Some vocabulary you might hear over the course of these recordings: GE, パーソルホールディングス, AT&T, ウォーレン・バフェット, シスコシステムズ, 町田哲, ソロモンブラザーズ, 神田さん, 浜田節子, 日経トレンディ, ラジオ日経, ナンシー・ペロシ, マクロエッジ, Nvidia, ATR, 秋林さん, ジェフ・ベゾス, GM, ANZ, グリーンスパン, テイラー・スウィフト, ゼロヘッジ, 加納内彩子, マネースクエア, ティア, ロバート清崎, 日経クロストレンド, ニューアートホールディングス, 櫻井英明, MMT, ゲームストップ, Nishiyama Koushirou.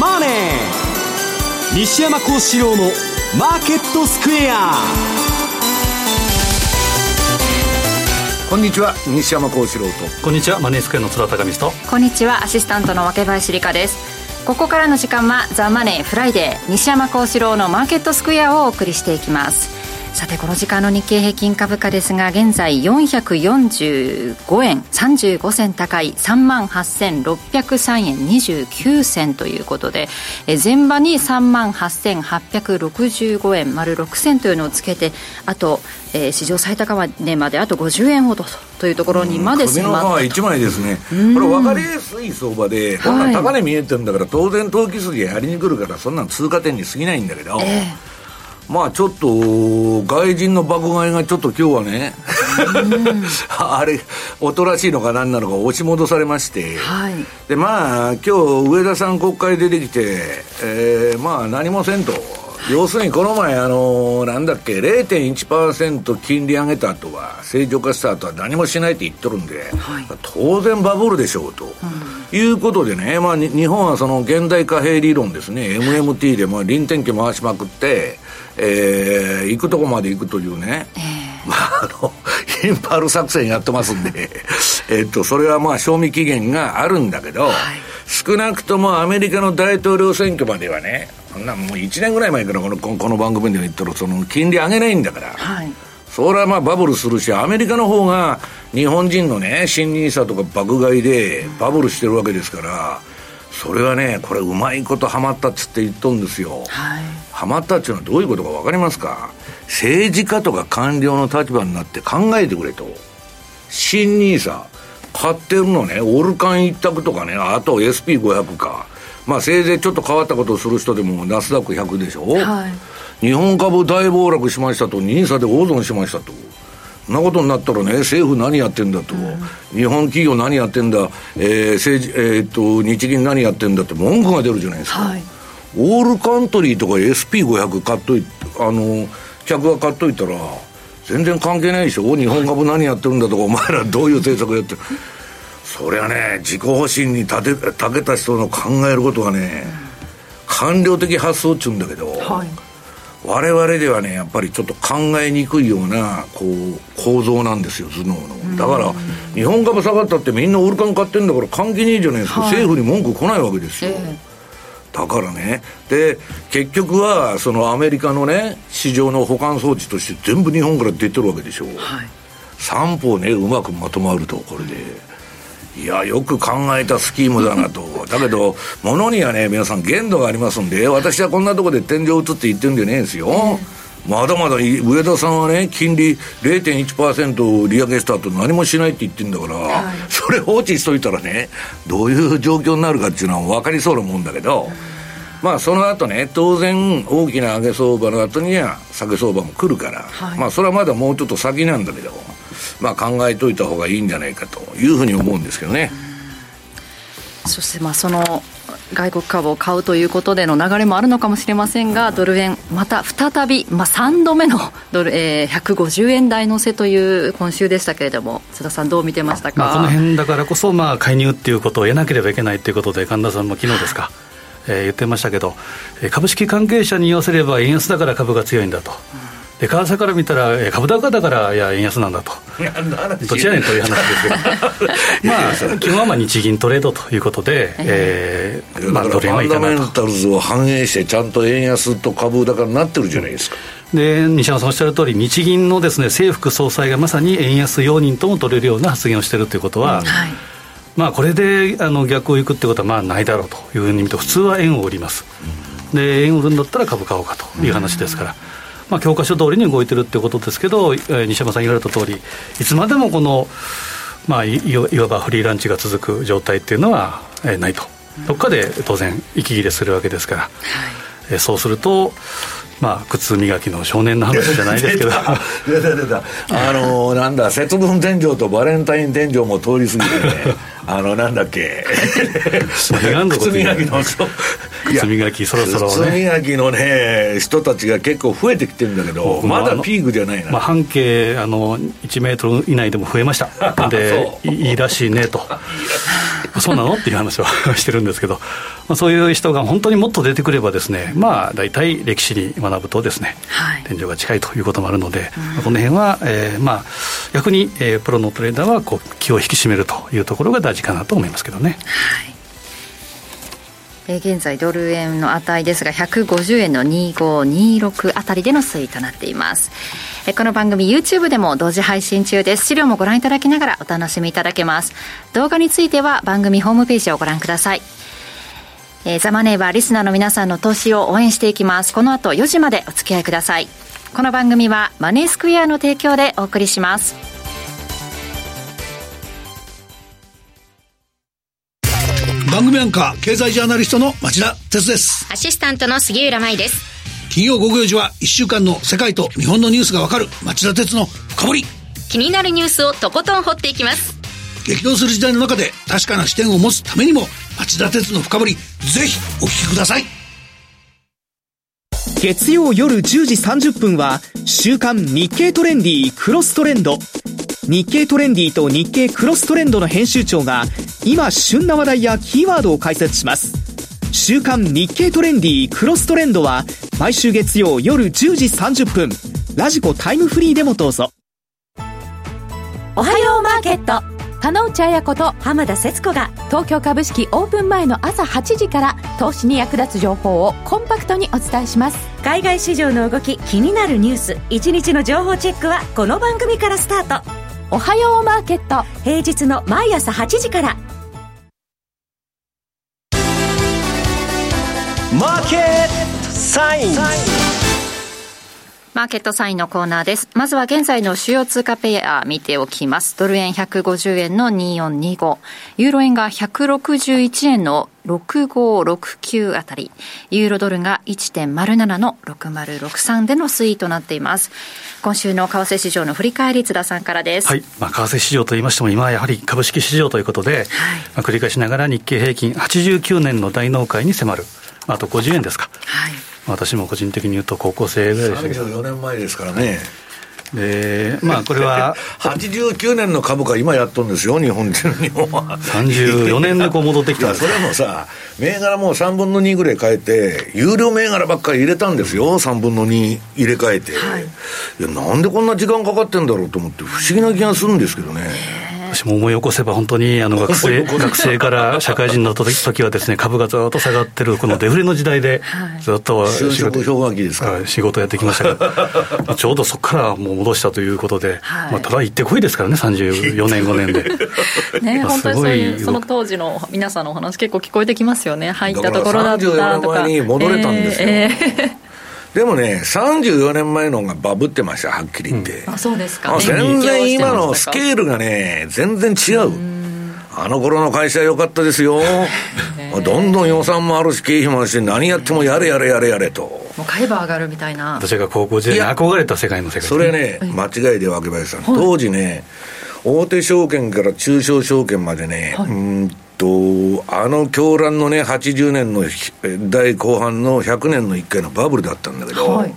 マネー、西山孝四郎のマーケットスクエア。こんにちは、西山孝四郎と。こんにちは、マネースクエアのTsuratakamiですと。こんにちは、アシスタントの若林理香です。ここからの時間はザ・マネーフライデー、西山孝四郎のマーケットスクエアをお送りしていきます。さて、この時間の日経平均株価ですが、現在445円35銭高い 38,603 円29銭ということで、前場に 38,865 円丸6銭というのをつけて、あと、史上最高値まであと50円ほどというところにまで迫ったと。首の皮1枚ですね。これ分かりやすい相場で、こんな高値見えてるんだから当然投機筋がやりに来るから、そんなの通過点に過ぎないんだけど、まあちょっと外人の爆買いがちょっと今日はね、あれおとらしいのか何なのか押し戻されまして、はい、でまあ今日植田さん国会出てきて、まあ何もせんと、要するにこの前なんだっけ 0.1% 金利上げた後は、正常化した後は何もしないって言っとるんで、はい、当然バブルでしょうと、いうことでね、まあ日本はその現代貨幣理論ですね、MMT でまあ臨転機回しまくって、行くとこまで行くというね、まあインパール作戦やってますんでそれはまあ賞味期限があるんだけど、はい、少なくともアメリカの大統領選挙まではね、もう1年ぐらい前からこの番組で言ってる、その金利上げないんだから、はい、それはまあバブルするし、アメリカの方が日本人のね新NISAとか爆買いでバブルしてるわけですから、それはね、これうまいことハマったっつって言っとるんですよ、はい、ハマったっていうのはどういうことか分かりますか。政治家とか官僚の立場になって考えてくれと。新NISA買ってるのね、オルカン一択とかね、あと SP500 か、まあ、せいぜいちょっと変わったことをする人でもナスダック100でしょ、はい、日本株大暴落しましたと、NISAで大損しましたと、そんなことになったらね、政府何やってんだと、日本企業何やってんだ、日銀何やってんだって文句が出るじゃないですか、はい、オールカントリーとか SP500 買っといて、客が買っといたら全然関係ないでしょ、日本株何やってるんだとか、お前らどういう政策やってるそりゃね、自己保身にたけた人の考えることはね、官僚的発想っちゅうんだけど、はい、我々ではねやっぱりちょっと考えにくいようなこう構造なんですよ、頭脳の。だから日本株下がったってみんなオルカン買ってんだから関係ねえじゃないですか、はい、政府に文句来ないわけですよ、だからね。で結局はそのアメリカのね市場の保管装置として全部日本から出てるわけでしょ、はい、三方ねうまくまとまると、これでいやよく考えたスキームだなとだけど物にはね皆さん限度がありますんで、私はこんなところで天井打つって言ってるんじゃねえんですよ、まだまだ上田さんはね金利 0.1% 利上げした後何もしないって言ってるんだから、はい、それ放置しといたらねどういう状況になるかっていうのは分かりそうなもんだけど、まあその後ね当然大きな上げ相場の後には下げ相場も来るから、はい、まあそれはまだもうちょっと先なんだけど、まあ、考えといた方がいいんじゃないかというふうに思うんですけどね。そしてまあその外国株を買うということでの流れもあるのかもしれませんが、ドル円また再び、まあ、3度目のドル、150円台乗せという今週でしたけれども、津田さんどう見てましたか。まあ、この辺だからこそ、まあ、介入っていうことを得なければいけないということで、神田さんも昨日ですか、言ってましたけど、株式関係者に言わせれば円安だから株が強いんだと、為替から見たら株高だからいや円安なんだと、どちらにという話ですけど、まあ基本はまあ日銀トレードということで、まあドル円はいかないと。ファンダメンタルズを反映してちゃんと円安と株高になってるじゃないですか。で西山さんおっしゃる通り、日銀のですね正副総裁がまさに円安容認とも取れるような発言をしているということは、はい、まあこれで逆を行くってことはまあないだろうというふうに見て、普通は円を売ります。で円を売るんだったら株買おうかという話ですから。まあ、教科書通りに動いてるということですけど、西山さん言われた通り、いつまでもこの、まあ、いわばフリーランチが続く状態っていうのは、ないと、どっかで当然息切れするわけですから、はい、そうすると、まあ、靴磨きの少年の話じゃないですけどなんだ節分天井とバレンタイン天井も通り過ぎてねなんだっけ靴磨きの靴磨きそろそろね、靴磨きのね人たちが結構増えてきてるんだけど、まだピークじゃないな。まあ、半径1メートル以内でも増えましたでいいらしいねとそうなのっていう話はしてるんですけど、そういう人が本当にもっと出てくればですね、だいたい歴史に学ぶとですね、天井が近いということもあるので、この辺は逆にプロのトレーダーは気を引き締めるというところが大事かなと思いますけどね。現在ドル円の値ですが150円の2526あたりでの推移となっています。この番組 YouTube でも同時配信中です。資料もご覧いただきながらお楽しみいただけます。動画については番組ホームページをご覧ください。ザマネーはリスナーの皆さんの投資を応援していきます。この後4時までお付き合いください。この番組はマネースクエアの提供でお送りします。番組アンカー経済ジャーナリストの町田哲です。アシスタントの杉浦舞です。金曜午後4時は1週間の世界と日本のニュースがわかる町田哲の深掘り。気になるニュースをとことん掘っていきます。激動する時代の中で確かな視点を持つためにも町田哲の深掘り、ぜひお聞きください。月曜夜10時30分は週刊日経トレンディークロストレンド。日経トレンディと日経クロストレンドの編集長が今旬な話題やキーワードを解説します。週刊日経トレンディクロストレンドは毎週月曜夜10時30分、ラジコタイムフリーでもどうぞ。おはようマーケット、加納内彩子と浜田節子が東京株式オープン前の朝8時から投資に役立つ情報をコンパクトにお伝えします。海外市場の動き、気になるニュース、1日の情報チェックはこの番組からスタート。おはようマーケット、平日の毎朝8時からマーケットサイン。マーケットサインのコーナーです。まずは現在の主要通貨ペア見ておきます。ドル円150円の2425、ユーロ円が161円の6569あたり、ユーロドルが 1.07 の6063での推移となっています。今週の為替市場の振り返り、津田さんからです。為替市場といいましても今はやはり株式市場ということで、繰り返しながら日経平均89年の大納会に迫る、あと50円ですか、私も個人的に言うと高校生ぐらいでしたけど34年前ですからね。これは89年の株価今やっとんですよ、日本は34年でこう戻ってきたんです。それもさ、銘柄も3分の2ぐらい変えて有料銘柄ばっかり入れたんですよ。3分の2入れ替えて、なんでこんな時間かかってんだろうと思って不思議な気がするんですけどね。私も思い起こせば本当に学生から社会人の時はですね、株がずっと下がってるこのデフレの時代でずっと仕事やってきましたけど、ちょうどそこからもう戻したということで、ただ行ってこいですからね、34年5年でね、本当にそういうその当時の皆さんのお話結構聞こえてきますよね。入ったところだったとか、34年前に戻れたんですよ。でもね、34年前の方がバブってました、はっきり言って。そうですか。全然今のスケールがね、全然違う。あの頃の会社良かったですよ。どんどん予算もあるし経費もあるし、何やってもやれと。もう買えば上がるみたいな。私が高校時代に憧れた世界。それね、間違いでは秋林さん。当時ね、大手証券から中小証券までね、あの狂乱のね、80年の代後半の100年の1回のバブルだったんだけど、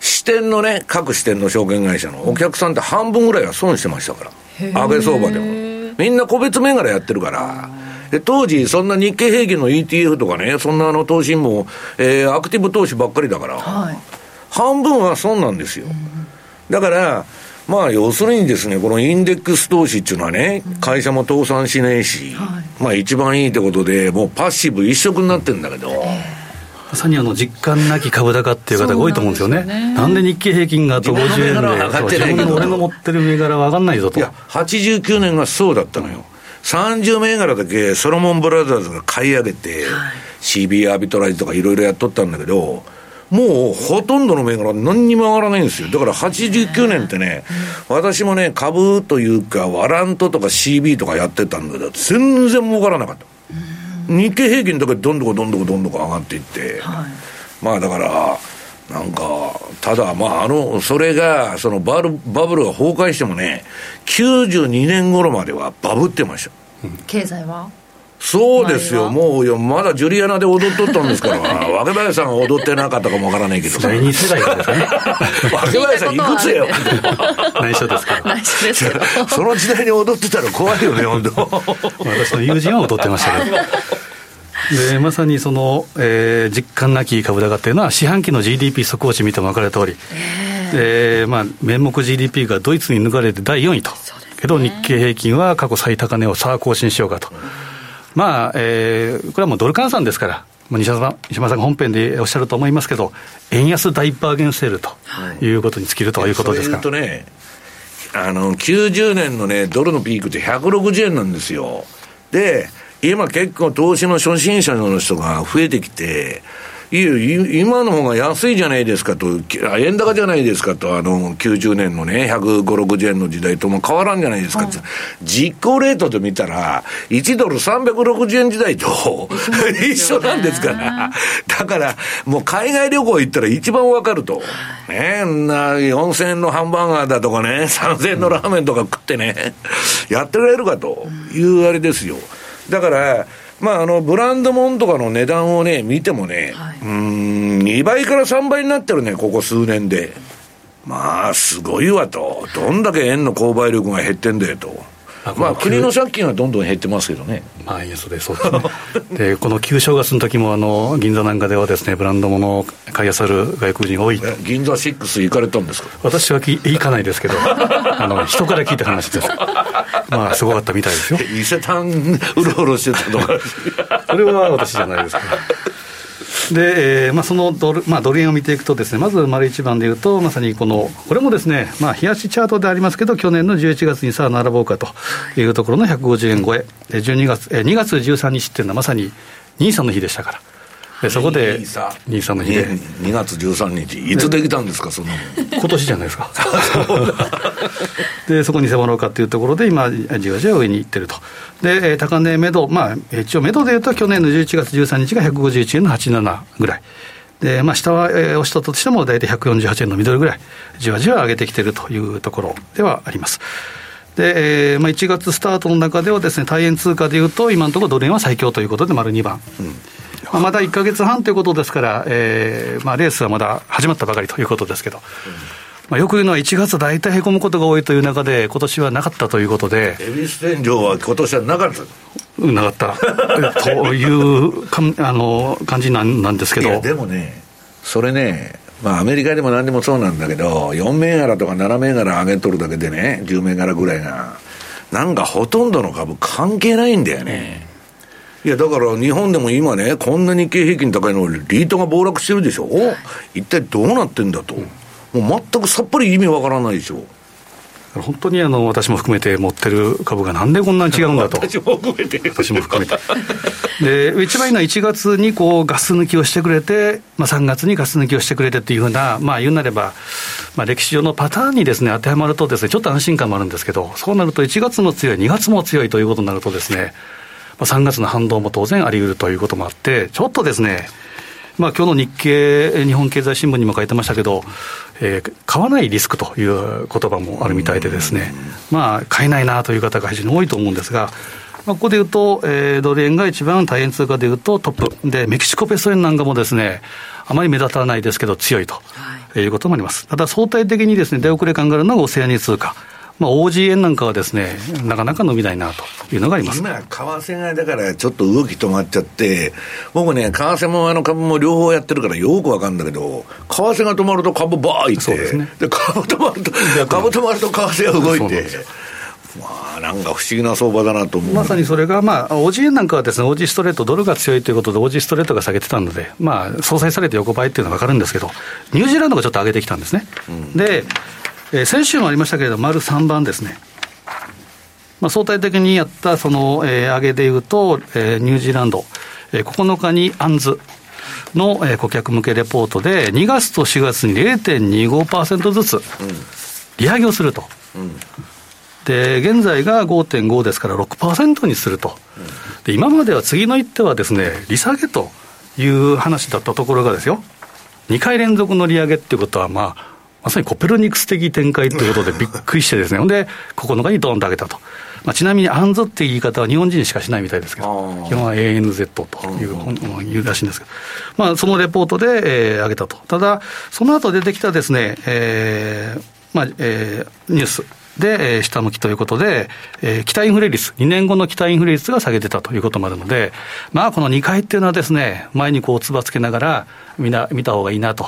支店のね、各支店の証券会社のお客さんって半分ぐらいは損してましたから、上げ相場でもみんな個別銘柄やってるから。で当時そんな日経平均の ETF とかね、そんな投資も、アクティブ投資ばっかりだから、半分は損なんですよ。だから要するにですね、このインデックス投資っていうのはね、会社も倒産しねえし、一番いいってことで、もうパッシブ一色になってるんだけど、まさに実感なき株高っていう方が多いと思うんですよね。なんで日経平均があと50円で俺の持ってる銘柄は上がんないぞと。いや、89年がそうだったのよ。30銘柄だけソロモンブラザーズが買い上げて、CB アビトライとかいろいろやっとったんだけど、もうほとんどの銘柄何にも上がらないんですよ。だから89年ってね、私もね、株というかワラントとか CB とかやってたんだけど、全然儲からなかった。日経平均だけどんどこ上がっていって、だからなんかただそれがそのバブルが崩壊してもね、92年頃まではバブってました。経済はそうですよ。もうまだジュリアナで踊っとったんですから若林さんが踊ってなかったかもわからないけど、第二世代ですね若林さんいくつよ内緒ですから内緒ですけどその時代に踊ってたら怖いよね本当私の友人は踊ってましたけどでまさにその、実感なき株高っていうのは四半期の GDP 速報値見ても分かる通り、名目 GDP がドイツに抜かれて第4位と、ね、けど日経平均は過去最高値をさあ更新しようかと、これはもうドル換算ですから、西山さんが本編でおっしゃると思いますけど、円安大バーゲンセールということに尽きるということですから、そういうとね、90年の、ね、ドルのピークって160円なんですよ。で今結構投資の初心者の人が増えてきて、いや今の方が安いじゃないですかと、円高じゃないですかと、90年のね150、60円の時代とも変わらんじゃないですかと、はい、実行レートで見たら1ドル360円時代と一緒なんですから、だからもう海外旅行行ったら一番わかると、ね、4000円のハンバーガーだとかね、3000円のラーメンとか食ってね、やってられるかというあれですよ。だから、ブランドもんとかの値段をね見てもね、はい、2倍から3倍になってるねここ数年で。まあすごいわと、どんだけ円の購買力が減ってんだよと。国の借金はどんどん減ってますけどね。まあいやそうですねでこの旧正月の時も銀座なんかではですね、ブランド物を買い漁る外国人多い。銀座6行かれたんですか？私は行かないですけど人から聞いた話ですまあすごかったみたいですよ。伊勢丹うろうろしてたとかそれは私じゃないですからで、そのドル円を見ていくとですね、まず丸一番でいうとまさにこれもですね、冷やしチャートでありますけど、去年の11月にさあ並ぼうかというところの150円超え、2月13日っていうのはまさにNISAの日でしたから、でそこでNISAの日で2月13日、いつできたんですかその今年じゃないですかでそこに迫ろうかというところで今じわじわ上に行ってると。で高値目処、一応目処でいうと去年の11月13日が151円の87ぐらいで、下は押し取ったとしても大体148円のミドルぐらいじわじわ上げてきてるというところではあります。で1月スタートの中ではですね、対円通貨でいうと今のところドル円は最強ということで丸2番、まだ1ヶ月半ということですから、レースはまだ始まったばかりということですけど、よく言うのは1月大体へこむことが多いという中で今年はなかったということで、恵比寿天井は今年はなかったという感じなんですけど、いやでもねそれね、アメリカでも何でもそうなんだけど、4銘柄とか7銘柄上げとるだけでね、10銘柄ぐらいがなんかほとんどの株関係ないんだよね。いやだから日本でも今ねこんな日経平均高いのにリートが暴落してるでしょ、一体どうなってんだと、もう全くさっぱり意味わからないでしょ。本当に私も含めて持ってる株がなんでこんなに違うんだと私も含めてで一番いいのは1月にガス抜きをしてくれて、3月にガス抜きをしてくれてっていうふうな、言うなれば、歴史上のパターンにですね当てはまるとですね、ちょっと安心感もあるんですけど、そうなると1月も強い2月も強いということになるとですね、3月の反動も当然あり得るということもあって、ちょっとですね、今日の日本経済新聞にも書いてましたけど、買わないリスクという言葉もあるみたいでですね、買えないなという方が非常に多いと思うんですが、ここでいうと、ドル円が一番対円通貨でいうとトップで、メキシコペソ円なんかもですねあまり目立たないですけど強いということもあります。ただ相対的にですね出遅れ感があるのがオセアニア通貨、OG 円なんかはですねなかなか伸びないなというのがあります。今為替がだからちょっと動き止まっちゃって、僕ね為替も株も両方やってるからよくわかるんだけど、為替が止まると株バーいって、そうですね、で株止まると為替が動いて、なんか不思議な相場だなと思う。まさにそれが、OG 円なんかはですね、OG ストレート、ドルが強いということで OG ストレートが下げてたので、相殺されて横ばいっていうのはわかるんですけど、ニュージーランドがちょっと上げてきたんですね、で先週もありましたけれども、丸3番ですね、相対的にやったその、上げでいうと、ニュージーランド、9日にANZの、顧客向けレポートで2月と4月に 0.25% ずつ利上げをすると、で現在が 5.5 ですから 6% にすると、で今までは次の一手はですね利下げという話だったところがですよ、2回連続の利上げっていうことはまさにコペルニクス的展開ということでびっくりしてですねほんで9日にドーンと上げたと、まあ、ちなみに ANZ っていう言い方は日本人しかしないみたいですけど基本は ANZ というらしいんですけど、まあ、そのレポートで、上げたと。ただその後出てきたですね、ニュースで、下向きということで、期待インフレ率、2年後の期待インフレ率が下げてたということもあるので、まあこの2回っていうのはですね、前にこうつばつけながらみんな見た方がいいなと。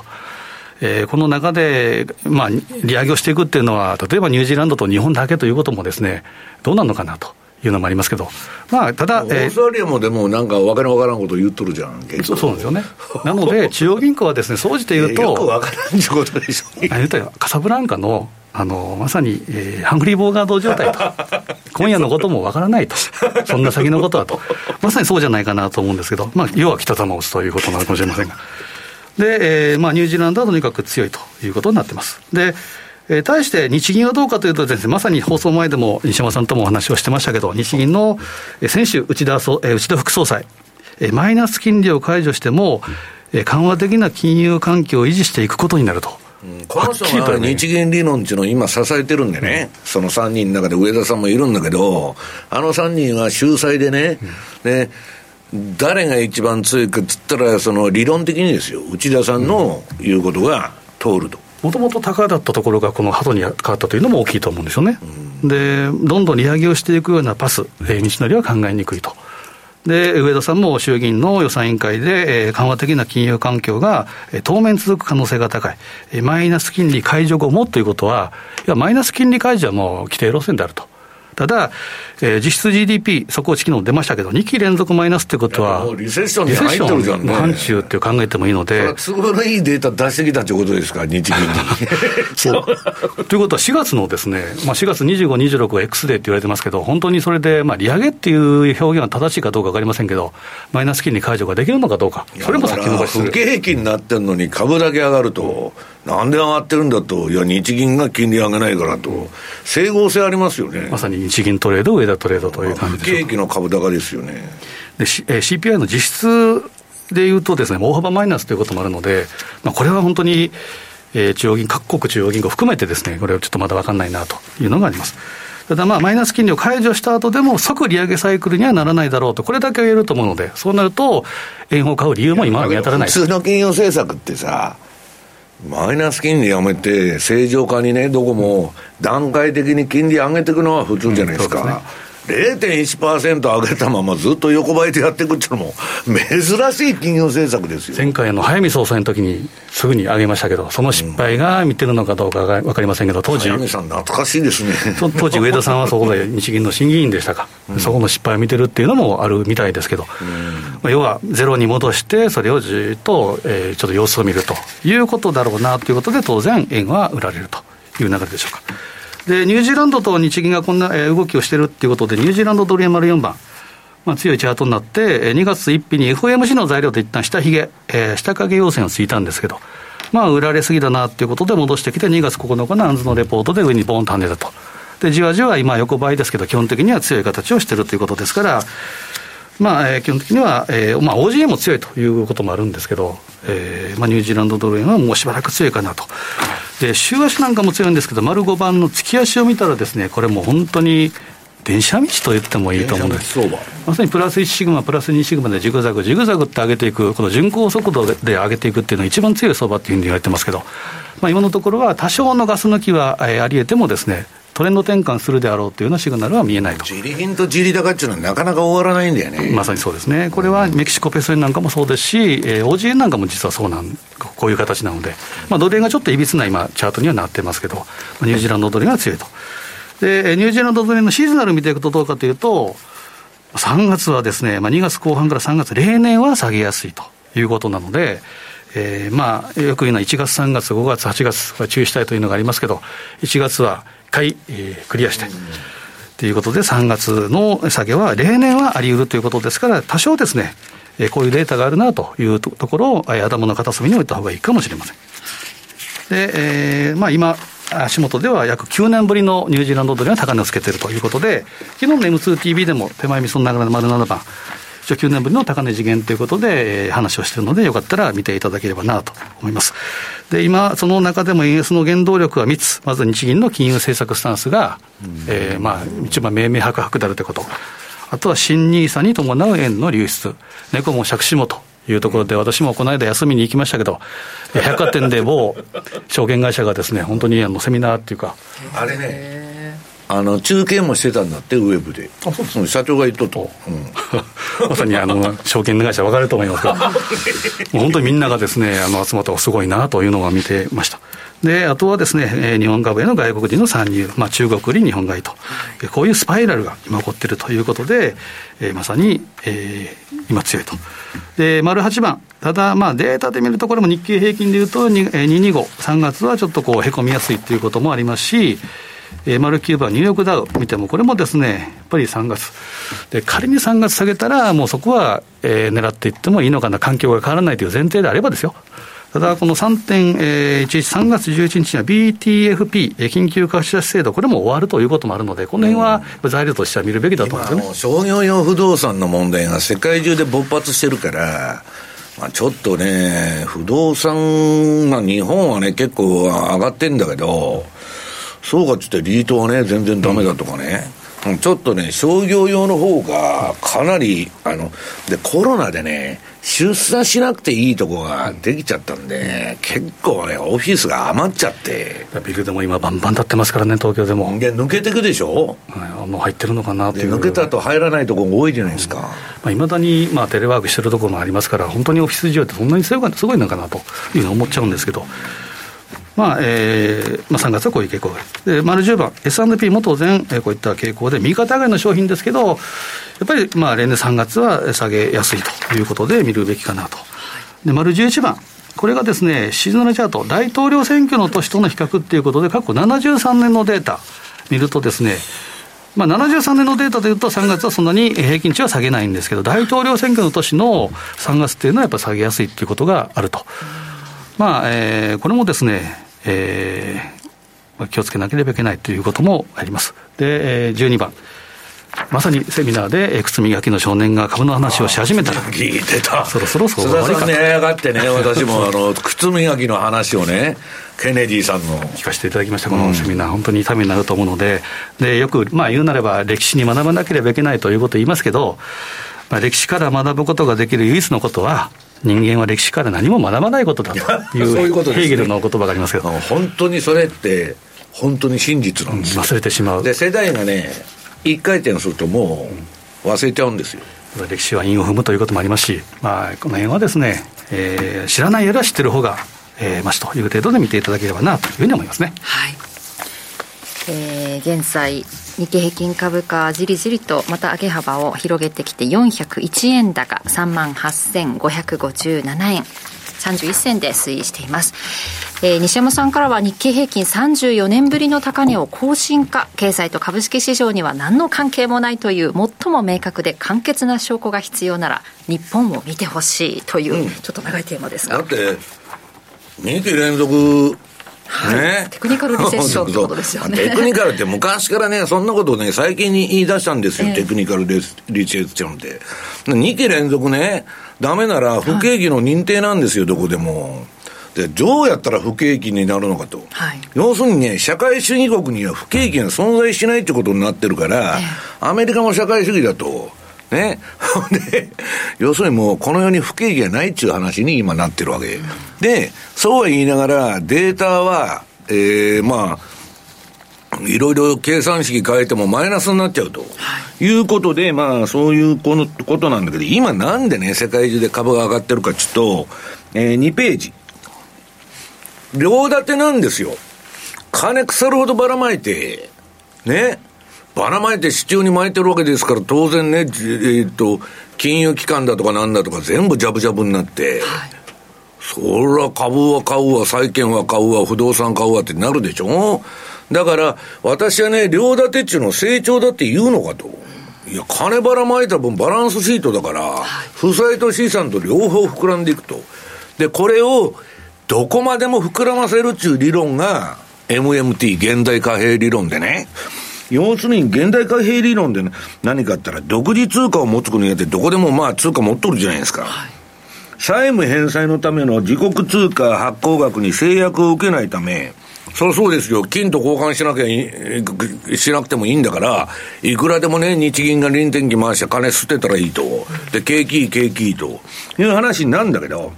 この中で、まあ利上げをしていくっていうのは、例えばニュージーランドと日本だけということもですね、どうなるのかなというのもありますけど、まあただ、オーストラリアもでもなんかわけのわからんことを言っとるじゃん。そうなんですよね。なので中央銀行はですね、総じて言うと、よくわからんってことでしょうね。カサブランカのまさに、ハングリーボーガード状態と今夜のこともわからないとそんな先のことはとまさにそうじゃないかなと思うんですけど、まあ、要は北玉を打つということなのかもしれませんがで、まあ、ニュージーランドはとにかく強いということになってますで、対して日銀はどうかというとですね、まさに放送前でも西山さんともお話をしてましたけど日銀の先週内田副総裁マイナス金利を解除しても緩和的な金融環境を維持していくことになるとこの人は日銀理論っていうのを今支えてるんでね、その3人の中で植田さんもいるんだけど、あの3人は秀才でね、で誰が一番強いかっつったら、その理論的にですよ、内田さんの言うことが通ると。もともと高だったところがこのハトに変わったというのも大きいと思うんですよね。で、どんどん利上げをしていくようなパス、道のりは考えにくいと。で植田さんも衆議院の予算委員会で、緩和的な金融環境が、当面続く可能性が高い、マイナス金利解除後もということは、いやマイナス金利解除はもう規定路線であると。ただ、実質 GDP 速報値機能出ましたけど2期連続マイナスということはリセッションに入ってるじゃんね。リセッションの範疇って考えてもいいので都合のいいデータ出してきたということですか日銀にそうということは4月のですね、まあ、4月25、26は X デーって言われてますけど本当にそれで、まあ、利上げっていう表現は正しいかどうか分かりませんけどマイナス金利解除ができるのかどうかそれも先延ばしする。不景気になってるのに株だけ上がると、うん、なんで上がってるんだと。いや日銀が金利上げないからと、うん、整合性ありますよね。まさに日銀トレード上田トレードという感じでしょうか。不景気の株高ですよね。で、CPI の実質でいうとですね大幅マイナスということもあるので、まあ、これは本当に、各国中央銀行含めてですねこれはちょっとまだ分かんないなというのがあります。ただまあマイナス金利を解除した後でも即利上げサイクルにはならないだろうとこれだけは言えると思うのでそうなると円を買う理由も今は見当たらない。普通の金融政策ってさマイナス金利やめて正常化にねどこも段階的に金利上げていくのは普通じゃないですか、うんですね、0.1% 上げたままずっと横ばいでやっていくっていうのも珍しい金融政策ですよ。前回の早見総裁の時にすぐに上げましたけどその失敗が見てるのかどうかが分かりませんけど当時早見さん懐かしいですね当時上田さんはそこで日銀の審議員でしたか、うん、そこの失敗を見てるっていうのもあるみたいですけど、うん要はゼロに戻してそれをじっと、ちょっと様子を見るということだろうなということで当然円は売られるという流れでしょうか。でニュージーランドと日銀がこんな、動きをしているということでニュージーランドドル円丸4番、まあ、強いチャートになって2月1日に FOMC の材料で一旦下影陽線をついたんですけど、まあ、売られすぎだなということで戻してきて2月9日のANZのレポートで上にボーンと跳ねたと。でじわじわ今横ばいですけど基本的には強い形をしているということですからまあ基本的には、まあ、OGA も強いということもあるんですけど、まあ、ニュージーランドドル円はもうしばらく強いかなと。で週足なんかも強いんですけど丸5番の月足を見たらですねこれもう本当に電車道と言ってもいいと思うんです。まさにプラス1シグマプラス2シグマでジグザグジグザグって上げていくこの巡航速度で上げていくっていうのが一番強い相場っていうふうに言われてますけど、まあ、今のところは多少のガス抜きは、あり得てもですねトレンド転換するであろうというようなシグナルは見えないと。ジリ貧とジリ高っていうのはなかなか終わらないんだよね。まさにそうですね。これはメキシコペソ円なんかもそうですし、OG なんかも実はそうなんこういう形なので、まあ、ドル円がちょっといびつな今チャートにはなってますけど、まあ、ニュージーランドドル円が強いと。でニュージーランドドル円のシーズナル見ていくとどうかというと3月はですね、まあ、2月後半から3月例年は下げやすいということなのでまあ、よく言うのは1月3月5月8月は注意したいというのがありますけど1月は1回、クリアしてということで3月の下げは例年はあり得るということですから多少ですね、こういうデータがあるなというところを頭の片隅に置いた方がいいかもしれません。で、まあ、今足元では約9年ぶりのニュージーランドドルが高値をつけているということで昨日の M2TV でも手前味噌ながらの ⑧ 番19年ぶりの高値次元ということで、話をしているのでよかったら見ていただければなと思います。で今その中でも円安の原動力は3つ、まず日銀の金融政策スタンスが、一番明々白々であるということ、あとは新NISAに伴う円の流出、猫も借子もというところで、私もこの間休みに行きましたけど、百貨店で某証券会社がですね、本当にセミナーっていうかあれね、中継もしてたんだって、ウェブで。あ、そうですね、社長が言っとと、まさに証券会社分かると思いますがもう本当にみんながですね集まったすごいなというのを見てました。であとはですね、日本株への外国人の参入、中国より日本買いと、こういうスパイラルが今起こっているということで、まさに、今強いと。で丸8番、ただデータで見るとこれも日経平均でいうと225、3月はちょっとこうへこみやすいということもありますし、丸9番ニューヨークダウ見てもこれもですね、やっぱり3月で仮に3月下げたらもうそこは、狙っていってもいいのかな、環境が変わらないという前提であればですよ。ただこの 3.11、3月11日には BTFP 緊急貸し出し制度、これも終わるということもあるので、この辺は材料としては見るべきだと思うんですよね。商業用不動産の問題が世界中で勃発してるから、ちょっとね不動産が日本はね結構上がってんだけど、そうかっつってリートはね全然ダメだとかね、ちょっとね商業用の方がかなりで、コロナでね出産しなくていいとこができちゃったんで、結構ねオフィスが余っちゃって、ビルでも今バンバン立ってますからね、東京でも。で抜けてくでしょ、もう入ってるのかなっていう。抜けた後入らないところが多いじゃないですか。いまだにテレワークしてるところもありますから、本当にオフィス需要ってそんなにすごいのかなというのを思っちゃうんですけど、3月はこういう傾向がある。で丸10番 S&P も当然、こういった傾向で右肩上がりの商品ですけど、やっぱり例年3月は下げやすいということで見るべきかなと。で丸11番、これがですねシーズナルチャート、大統領選挙の年との比較ということで、過去73年のデータ見るとですね、73年のデータでいうと3月はそんなに平均値は下げないんですけど、大統領選挙の年の3月っていうのはやっぱり下げやすいということがあると。これもですね、気をつけなければいけないということもあります。で、12番、まさにセミナーで靴磨きの少年が株の話をし始めたら聞いてた、そろそろそう終わりかと。須田さんにあやがってね、私も靴磨きの話をねケネディさんの聞かせていただきました。このセミナー、本当にためになると思うので、よく言うなれば歴史に学ばなければいけないということを言いますけど、歴史から学ぶことができる唯一のことは、人間は歴史から何も学ばないことだというヘーゲルの言葉がありますけど、本当にそれって本当に真実なんですよ。忘れてしまう。で世代がね一回転するともう忘れちゃうんですよ。歴史は韻を踏むということもありますし、この辺はですね、知らないよりは知ってる方が、マシという程度で見ていただければなというふうに思いますね。はい。現在日経平均株価じりじりとまた上げ幅を広げてきて、401円高 38,557 円31銭で推移しています。西山さんからは日経平均34年ぶりの高値を更新か、経済と株式市場には何の関係もないという最も明確で簡潔な証拠が必要なら日本を見てほしいという、ちょっと長いテーマですが、だって2期連続テクニカルリセッションってことですよね。テクニカルって昔からねそんなことをね最近に言い出したんですよ、テクニカルリセッションって。2期連続ねダメなら不景気の認定なんですよ、どこでも。でどうやったら不景気になるのかと、要するにね社会主義国には不景気が存在しないってことになってるから、アメリカも社会主義だとねで要するにもうこの世に不景気がないっていう話に今なってるわけ、でそうは言いながらデータは、いろいろ計算式変えてもマイナスになっちゃうということで、そういうことなんだけど、今なんでね世界中で株が上がってるかちょっと、2ページ両立てなんですよ。金腐るほどばらまいてね、ばらまいて市中に巻いてるわけですから、当然ね、金融機関だとかなんだとか全部ジャブジャブになって、そら株は買うわ、債券は買うわ、不動産買うわってなるでしょ。だから私はね、両立てっちゅうの成長だって言うのかと。いや、金ばらまいた分バランスシートだから、負債と資産と両方膨らんでいくと。で、これをどこまでも膨らませるっちゅう理論が MMT 現代貨幣理論でね、要するに現代貨幣理論で、ね、何かあったら独自通貨を持つ国やってどこでもまあ通貨持っとるじゃないですか、はい、債務返済のための自国通貨発行額に制約を受けないため、そうですよ、金と交換しなくてもいいんだから、いくらでもね、日銀が輪転機回して金捨てたらいいと、で、景気いいという話なんだけど、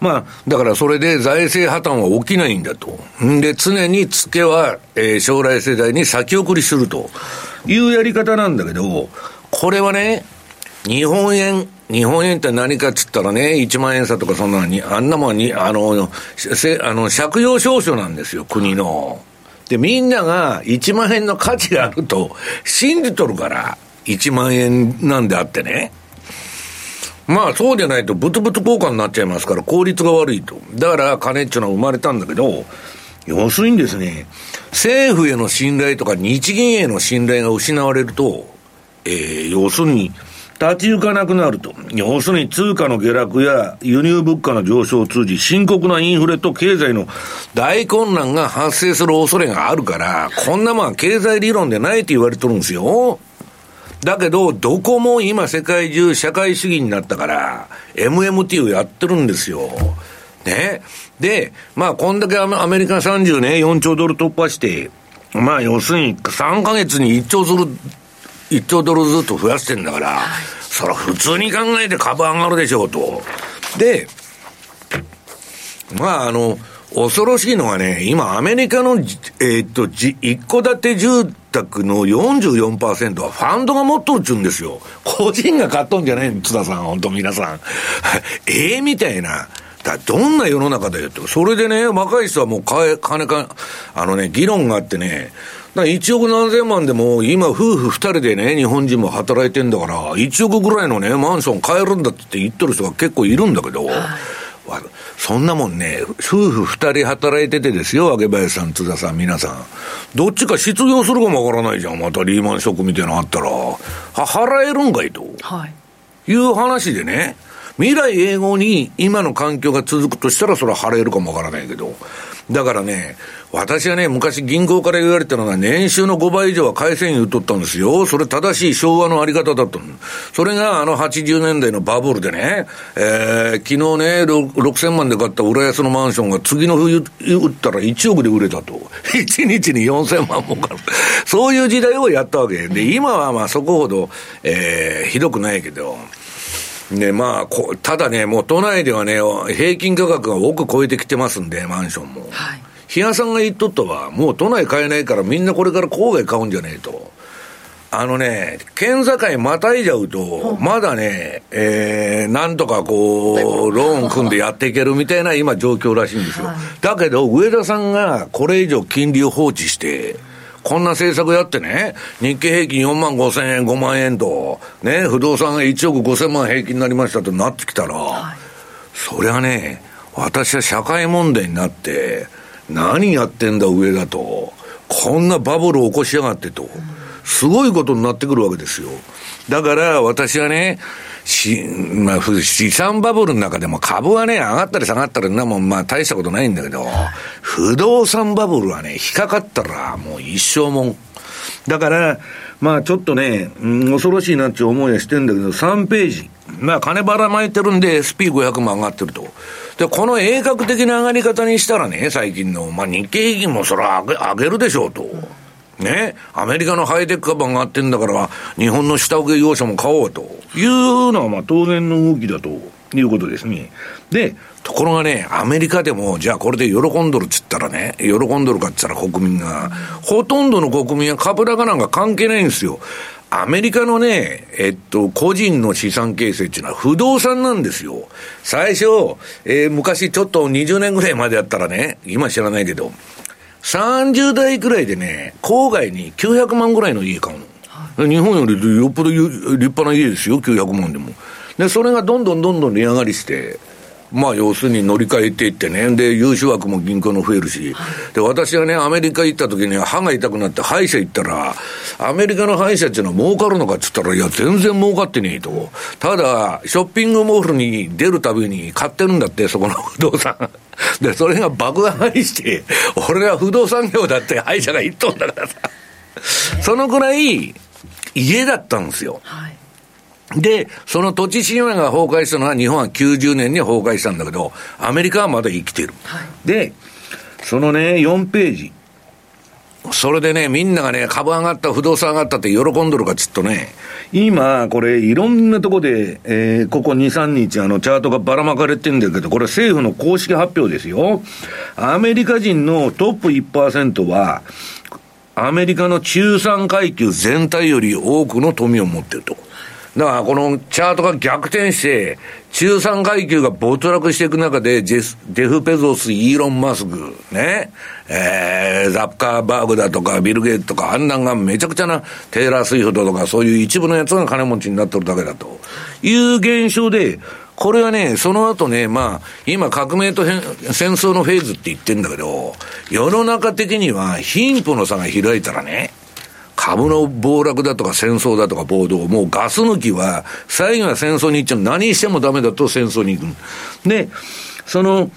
まあ、だからそれで財政破綻は起きないんだと。で、常にツケは、将来世代に先送りするというやり方なんだけど、これはね、日本円って何かっつったらね、1万円差とかそんなのに、あんなもんに、借用証書なんですよ、国の。で、みんなが1万円の価値があると信じとるから、1万円なんであってね。まあ、そうでないとブツブツ交換になっちゃいますから、効率が悪いと。だから、金っちゅうのは生まれたんだけど、要するにですね、政府への信頼とか日銀への信頼が失われると、要するに、立ち行かなくなると。要するに通貨の下落や輸入物価の上昇を通じ深刻なインフレと経済の大混乱が発生する恐れがあるから、こんなまあ経済理論でないと言われてるんですよ。だけどどこも今世界中社会主義になったから MMT をやってるんですよね。でまあこんだけアメリカ30ね4兆ドル突破して、まあ要するに3ヶ月に1兆する1兆ドルずっと増やしてんだから、はい、そら普通に考えて株上がるでしょうと。で、まあ恐ろしいのはね、今アメリカの、一戸建て住宅の 44% はファンドが持っとるっちゅうんですよ。個人が買っとんじゃないの、津田さん、本当皆さん。みたいな。どんな世の中だよと。それでね、若い人はもう金か、議論があってね、だから1億何千万でも今夫婦2人でね日本人も働いてんだから1億ぐらいのねマンション買えるんだって言ってる人が結構いるんだけど、そんなもんね夫婦2人働いててですよ、揚林さん津田さん皆さんどっちか失業するかもわからないじゃん。またリーマンショックみたいなのあったら払えるんかいと、はい、いう話でね、未来永劫に今の環境が続くとしたらそれは払えるかもわからないけど、だからね私はね昔銀行から言われたのが年収の5倍以上は返せん言うとったんですよ。それ正しい昭和のあり方だったの。それが80年代のバブルでね、昨日ね6000万で買った浦安のマンションが次の冬売ったら1億で売れたと。1日に4000万もかかるそういう時代をやったわけで、今はまあそこほど、ひどくないけどね、まあ、ただねもう都内ではね平均価格が億超えてきてますんで、マンションも、はい、日野さんが言っとったはもう都内買えないからみんなこれから郊外買うんじゃねえと。県境またいじゃうとまだね、なんとかこうローン組んでやっていけるみたいな今状況らしいんですよ、はい、だけど上田さんがこれ以上金利を放置してこんな政策やってね、日経平均4万5千円、5万円と、ね、不動産が1億5千万平均になりましたとなってきたら、はい、そりゃね、私は社会問題になって、何やってんだ上だと、こんなバブルを起こしやがってと、すごいことになってくるわけですよ。だから私はね、まあ、資産バブルの中でも株はね上がったり下がったりなもんまあ大したことないんだけど、不動産バブルはね引っかかったらもう一生もんだから、まあちょっとね、恐ろしいなって思いはしてんだけど、3ページまあ金ばらまいてるんで SP500 も上がってると。でこの鋭角的な上がり方にしたらね、最近のまあ日経平均もそれは上げるでしょうとね、アメリカのハイテク株上がってんだから日本の下請け業者も買おうというのはまあ当然の動きだということですね。でところがね、アメリカでもじゃあこれで喜んどるっつったらね、喜んどるかっつったら国民がほとんどの国民は株高なんか関係ないんですよ。アメリカのね、個人の資産形成っていうのは不動産なんですよ。最初、昔ちょっと20年ぐらいまでやったらね、今知らないけど30代くらいでね、郊外に900万ぐらいの家買うの、はい、日本よりよっぽど立派な家ですよ、900万でも。でそれがどんどん値上がりして、まあ要するに乗り換えていってね、で融資枠も銀行の増えるし、はい、で私はねアメリカ行った時に歯が痛くなって歯医者行ったら、アメリカの歯医者っていうのは儲かるのかっつったら、いや全然儲かってねえと。ただショッピングモールに出るたびに買ってるんだって、そこの不動産でそれが爆上がりして、俺は不動産業だって歯医者が言っとんだからさそのぐらい家だったんですよ、はい、でその土地信用が崩壊したのは日本は90年に崩壊したんだけどアメリカはまだ生きてる、はい、でそのね4ページそれでねみんながね株上がった不動産上がったって喜んどるかちょっとね今これいろんなとこで、ここ 2,3 日チャートがばらまかれてるんだけどこれ政府の公式発表ですよ。アメリカ人のトップ 1% はアメリカの中産階級全体より多くの富を持ってると。だからこのチャートが逆転して中産階級が没落していく中でジェフ・ペゾス、イーロン・マスクね、ザッカーバーグだとかビル・ゲイツとかあんなんがめちゃくちゃなテイラー・スイフトとかそういう一部のやつが金持ちになってるだけだという現象でこれはねその後ねまあ今革命と戦争のフェーズって言ってんだけど世の中的には貧富の差が開いたらね株の暴落だとか戦争だとか暴動もうガス抜きは最後は戦争に行っちゃう何してもダメだと戦争に行くでその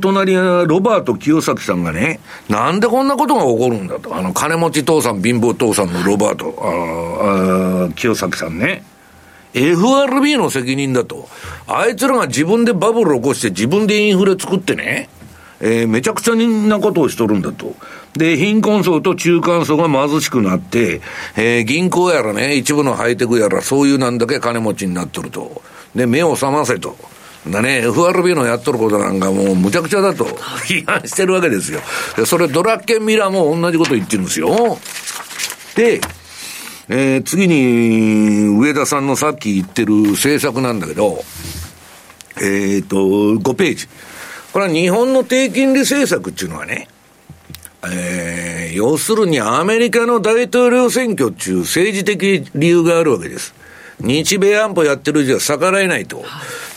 隣はロバート清崎さんがねなんでこんなことが起こるんだと金持ち父さん貧乏父さんのロバート清崎さんねFRB の責任だとあいつらが自分でバブルを起こして自分でインフレ作ってね、めちゃくちゃなことをしとるんだとで貧困層と中間層が貧しくなって、銀行やらね一部のハイテクやらそういうなんだけ金持ちになっとるとで目を覚ませとだね FRB のやっとることなんかもうむちゃくちゃだと批判してるわけですよ。でそれドラッケン・ミラーも同じこと言ってるんですよ。で次に上田さんのさっき言ってる政策なんだけど5ページこれは日本の低金利政策っていうのはね要するにアメリカの大統領選挙っていう政治的理由があるわけです。日米安保やってる以上逆らえないと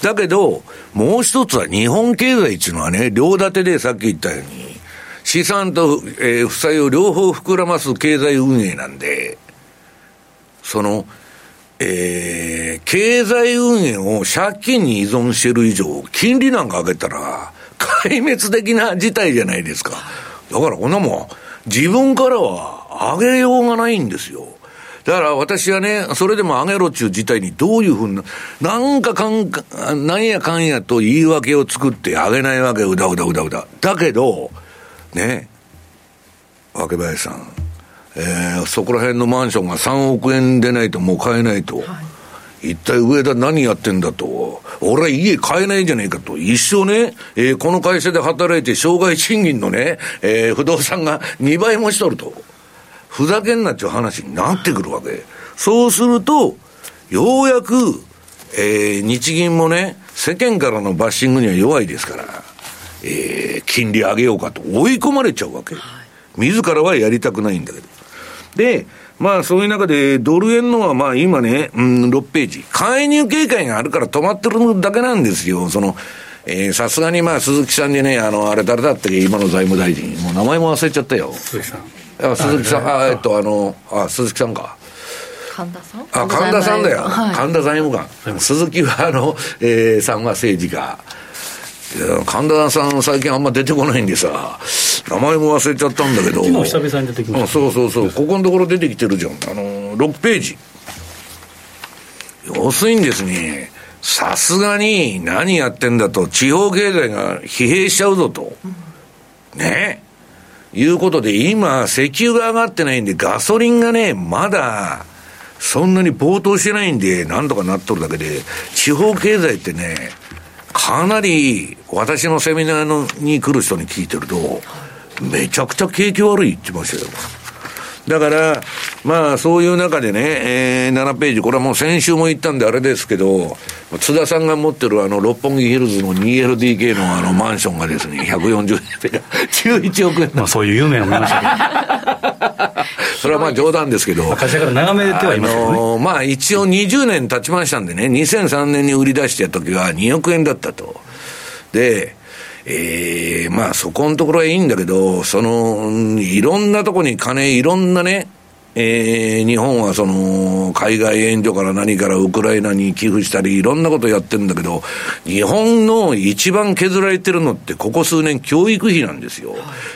だけどもう一つは日本経済っていうのはね両立てでさっき言ったように資産と負債を両方膨らます経済運営なんでその、経済運営を借金に依存している以上金利なんか上げたら壊滅的な事態じゃないですか。だからこんなもん自分からは上げようがないんですよ。だから私はねそれでも上げろっていう事態にどういうふうななんやかんやと言い訳を作って上げないわけうだうだだけどねわけばやさんそこら辺のマンションが3億円でないともう買えないと、はい、一体上田何やってんだと俺は家買えないじゃないかと一生ね、この会社で働いて生涯賃金のね、不動産が2倍もしとるとふざけんなっていう話になってくるわけ。そうするとようやく、日銀もね世間からのバッシングには弱いですから、金利上げようかと追い込まれちゃうわけ、はい、自らはやりたくないんだけどで、まあそういう中でドル円のはまあ今ね、6ページ。介入警戒があるから止まってるだけなんですよ。その、さすがにまあ鈴木さんにね、あれ誰だったっけ今の財務大臣。もう名前も忘れちゃったよ。鈴木さん。鈴木さんか。神田さんだよ。はい、神田財務官。鈴木はさんは政治家。神田さん最近あんま出てこないんでさ名前も忘れちゃったんだけど昨日久々に出てきました、ね、そうここのところ出てきてるじゃん6ページ要するにですねさすがに何やってんだと地方経済が疲弊しちゃうぞと、うん、ねいうことで今石油が上がってないんでガソリンがねまだそんなに暴騰してないんでなんとかなっとるだけで地方経済ってねかなり私のセミナーに来る人に聞いてるとめちゃくちゃ景気悪いって言ってましたよ。だからまあそういう中でね、7ページこれはもう先週も言ったんであれですけど津田さんが持ってる六本木ヒルズの 2LDK のマンションがですね140平米11億円まあそういう有名なマンションそれはまあ冗談ですけど会社から眺めてはいますよねまあ一応20年経ちましたんでね2003年に売り出してた時は2億円だったとで、まあそこのところはいいんだけどそのいろんなとこに金いろんなね日本はその海外援助から何からウクライナに寄付したりいろんなことやってるんだけど、日本の一番削られてるのってここ数年教育費なんですよ。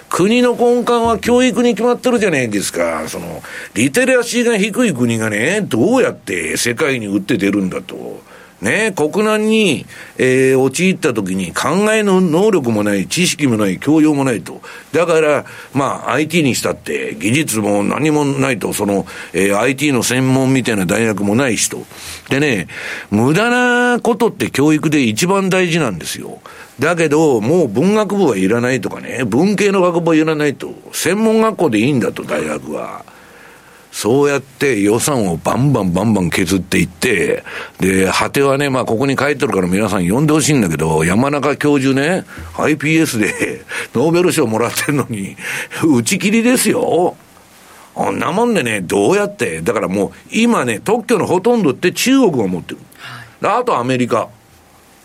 国の根幹は教育に決まってるじゃないですか。そのリテラシーが低い国がね、どうやって世界に打って出るんだとね、国難に、陥った時に考えの能力もない、知識もない、教養もないと。だから、まあ、IT にしたって、技術も何もないと、その、IT の専門みたいな大学もないしと。でね、無駄なことって教育で一番大事なんですよ。だけど、もう文学部はいらないとかね、文系の学部はいらないと。専門学校でいいんだと、大学は。そうやって予算をバンバン削っていって、で、果てはね、まあ、ここに書いてるから皆さん読んでほしいんだけど、山中教授ね、iPS でノーベル賞もらってるのに、打ち切りですよ。あんなもんでね、どうやって、だからもう、今ね、特許のほとんどって中国が持ってる。あとアメリカ。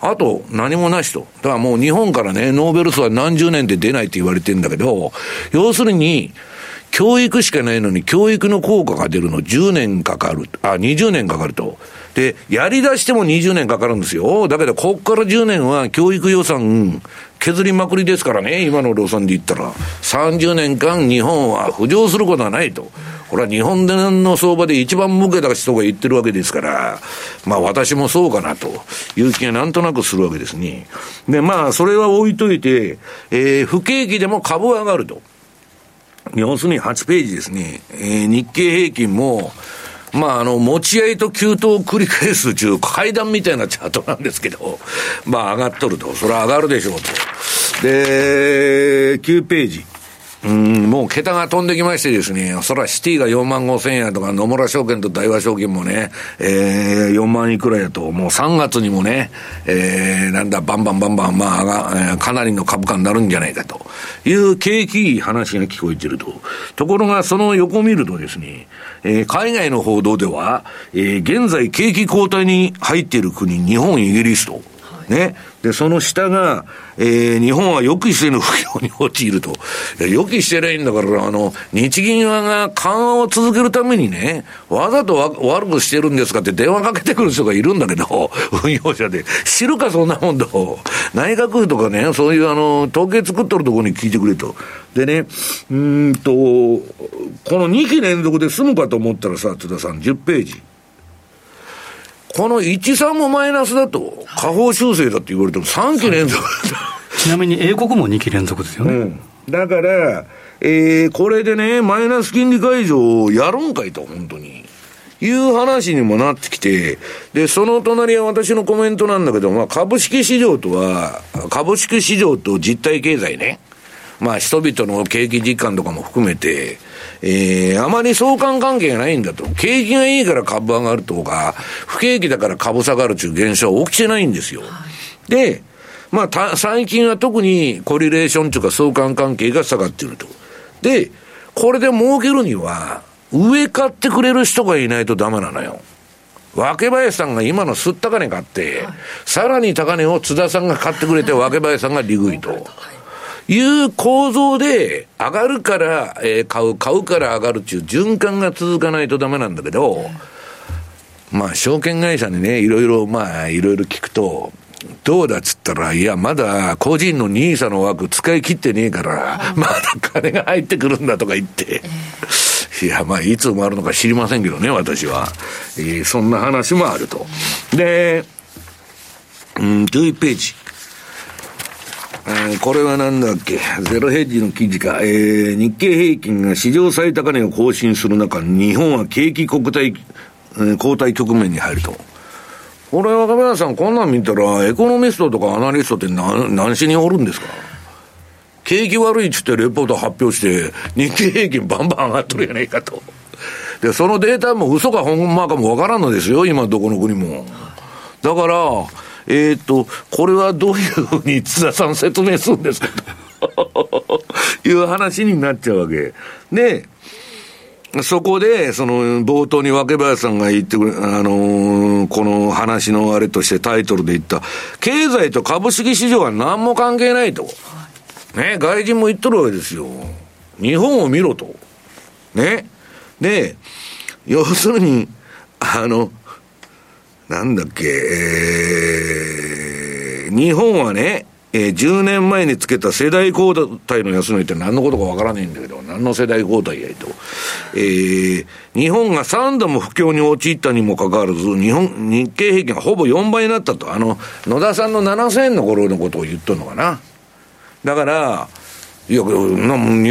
あと何もなしと。だからもう日本からね、ノーベル賞は何十年で出ないって言われてるんだけど、要するに、教育しかないのに教育の効果が出るの10年かかる、20年かかると。で、やり出しても20年かかるんですよ。だけど、こっから10年は教育予算削りまくりですからね、今の路線で言ったら。30年間日本は浮上することはないと。これは日本の相場で一番儲けた人が言ってるわけですから、まあ私もそうかなという気がなんとなくするわけですね。で、まあそれは置いといて、不景気でも株は上がると。要するに8ページですね、日経平均も、まあ、持ち合いと急騰を繰り返すという階段みたいなチャートなんですけど、まあ、上がっとると。それは上がるでしょうと。で、9ページ。もう桁が飛んできましてですね、そらシティが45,000円やとか、野村証券と大和証券もね、40,000いくらやと、もう3月にもね、なんだ、バンバン、まあ、かなりの株価になるんじゃないかという景気いい話が聞こえていると。ところが、その横を見るとですね、海外の報道では、現在景気後退に入っている国、日本、イギリスと、ね。で、その下が、日本は予期しての不況に陥ると。予期してないんだから、日銀が緩和を続けるためにね、わざと悪くしてるんですかって電話かけてくる人がいるんだけど、運用者で。知るか、そんなもんと。内閣府とかね、そういう統計作っとるところに聞いてくれと。でね、この2期連続で済むかと思ったらさ、津田さん、10ページ。この13もマイナスだと、下方修正だって言われても3期連続だと。ちなみに英国も2期連続ですよね。うん、だから、これでね、マイナス金利解除をやるんかいと、本当に。いう話にもなってきて、で、その隣は私のコメントなんだけど、まあ、株式市場と実体経済ね、まあ、人々の景気実感とかも含めて、あまり相関関係がないんだと。景気がいいから株上がるとか、不景気だから株下がるという現象は起きてないんですよ。で、まあ、最近は特にコリレーションというか相関関係が下がっていると。で、これで儲けるには、上買ってくれる人がいないとダメなのよ。若林さんが今のすった金買って、はい、さらに高値を津田さんが買ってくれて、若林さんが利食いと。いう構造で上がるから、買うから上がるっていう循環が続かないとダメなんだけど、まあ証券会社にね、いろいろ聞くと、どうだっつったら、いやまだ個人のNISAの枠使い切ってねえから、まだ金が入ってくるんだとか言って、いやまあいつ埋まるのか知りませんけどね、私は。そんな話もあると。で、11ページ。これはなんだっけ、ゼロヘッジの記事か、日経平均が史上最高値を更新する中、日本は景気後退局面に入ると。これ若林さん、こんなん見たらエコノミストとかアナリストって 何しにおるんですか。景気悪いっつってレポート発表して日経平均バン上がっとるやないかと。で、そのデータも嘘か本間かもわからんのですよ、今どこの国も。だからこれはどういうふうに津田さん説明するんですかという話になっちゃうわけ。で、そこで、その、冒頭に若林さんが言ってくれ、この話のあれとしてタイトルで言った、経済と株式市場は何も関係ないと。ね、外人も言っとるわけですよ。日本を見ろと。ね。で、要するに、なんだっけ、日本はね、10年前につけた世代交代の安値って何のことかわからないんだけど、何の世代交代やいと、日本が3度も不況に陥ったにもかかわらず、日経平均がほぼ4倍になったと、野田さんの7000円の頃のことを言っとるのかな。だから、いや、日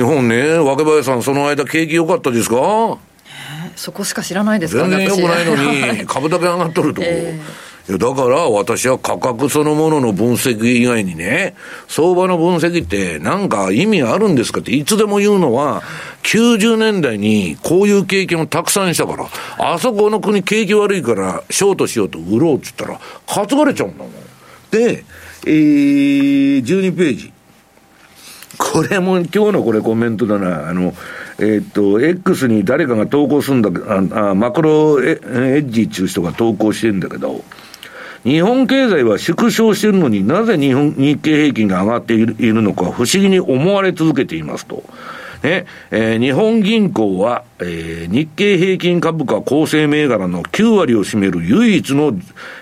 本ね、若林さん、その間景気良かったですか？そこしか知らないですかね。全然良くないのに、株だけ上がっとると。いやだから私は価格そのものの分析以外にね、相場の分析ってなんか意味あるんですかっていつでも言うのは、90年代にこういう経験をたくさんしたから、あそこの国景気悪いからショートしようと売ろうって言ったら担がれちゃうんだもん。で、12ページ、これも今日のこれコメントだな。X に誰かが投稿するんだけど、マクロエッジっていう人が投稿してるんだけど、日本経済は縮小しているのになぜ日経平均が上がっているのか不思議に思われ続けていますと。ね、日本銀行は、日経平均株価構成銘柄の9割を占める唯一の、上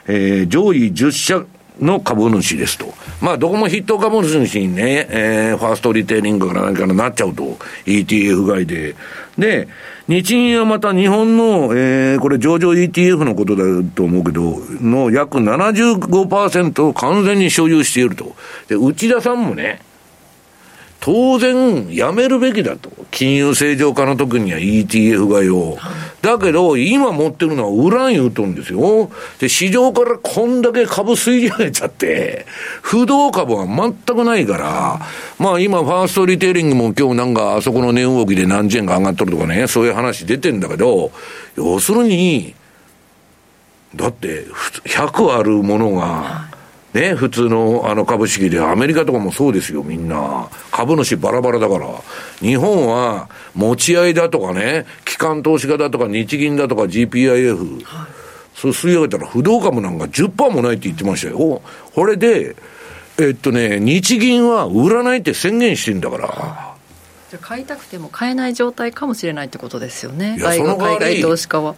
位10社の株主ですと。まあどこも筆頭株主にね、ファーストリテイリングから何からなっちゃうと ETF 買いで。で、日銀はまた日本の、これ上場 ETF のことだと思うけどの約 75% を完全に所有していると。で、内田さんもね、当然やめるべきだと、金融正常化の時には ETF 買いを。だけど今持ってるのはウラン言うとんですよ。で、市場からこんだけ株吸い上げちゃって不動株は全くないから、まあ今ファーストリテイリングも今日なんかあそこの値動きで何千円が上がっとるとかね、そういう話出てんだけど、要するにだって100あるものがね、普通の株式で、アメリカとかもそうですよ、みんな株主バラバラだから。日本は持ち合いだとかね、機関投資家だとか日銀だとか GPIF、はい、そう吸い上げたら不動株なんか 10% もないって言ってましたよ。これで日銀は売らないって宣言してんだから、はい、じゃあ買いたくても買えない状態かもしれないってことですよね。外国投資家は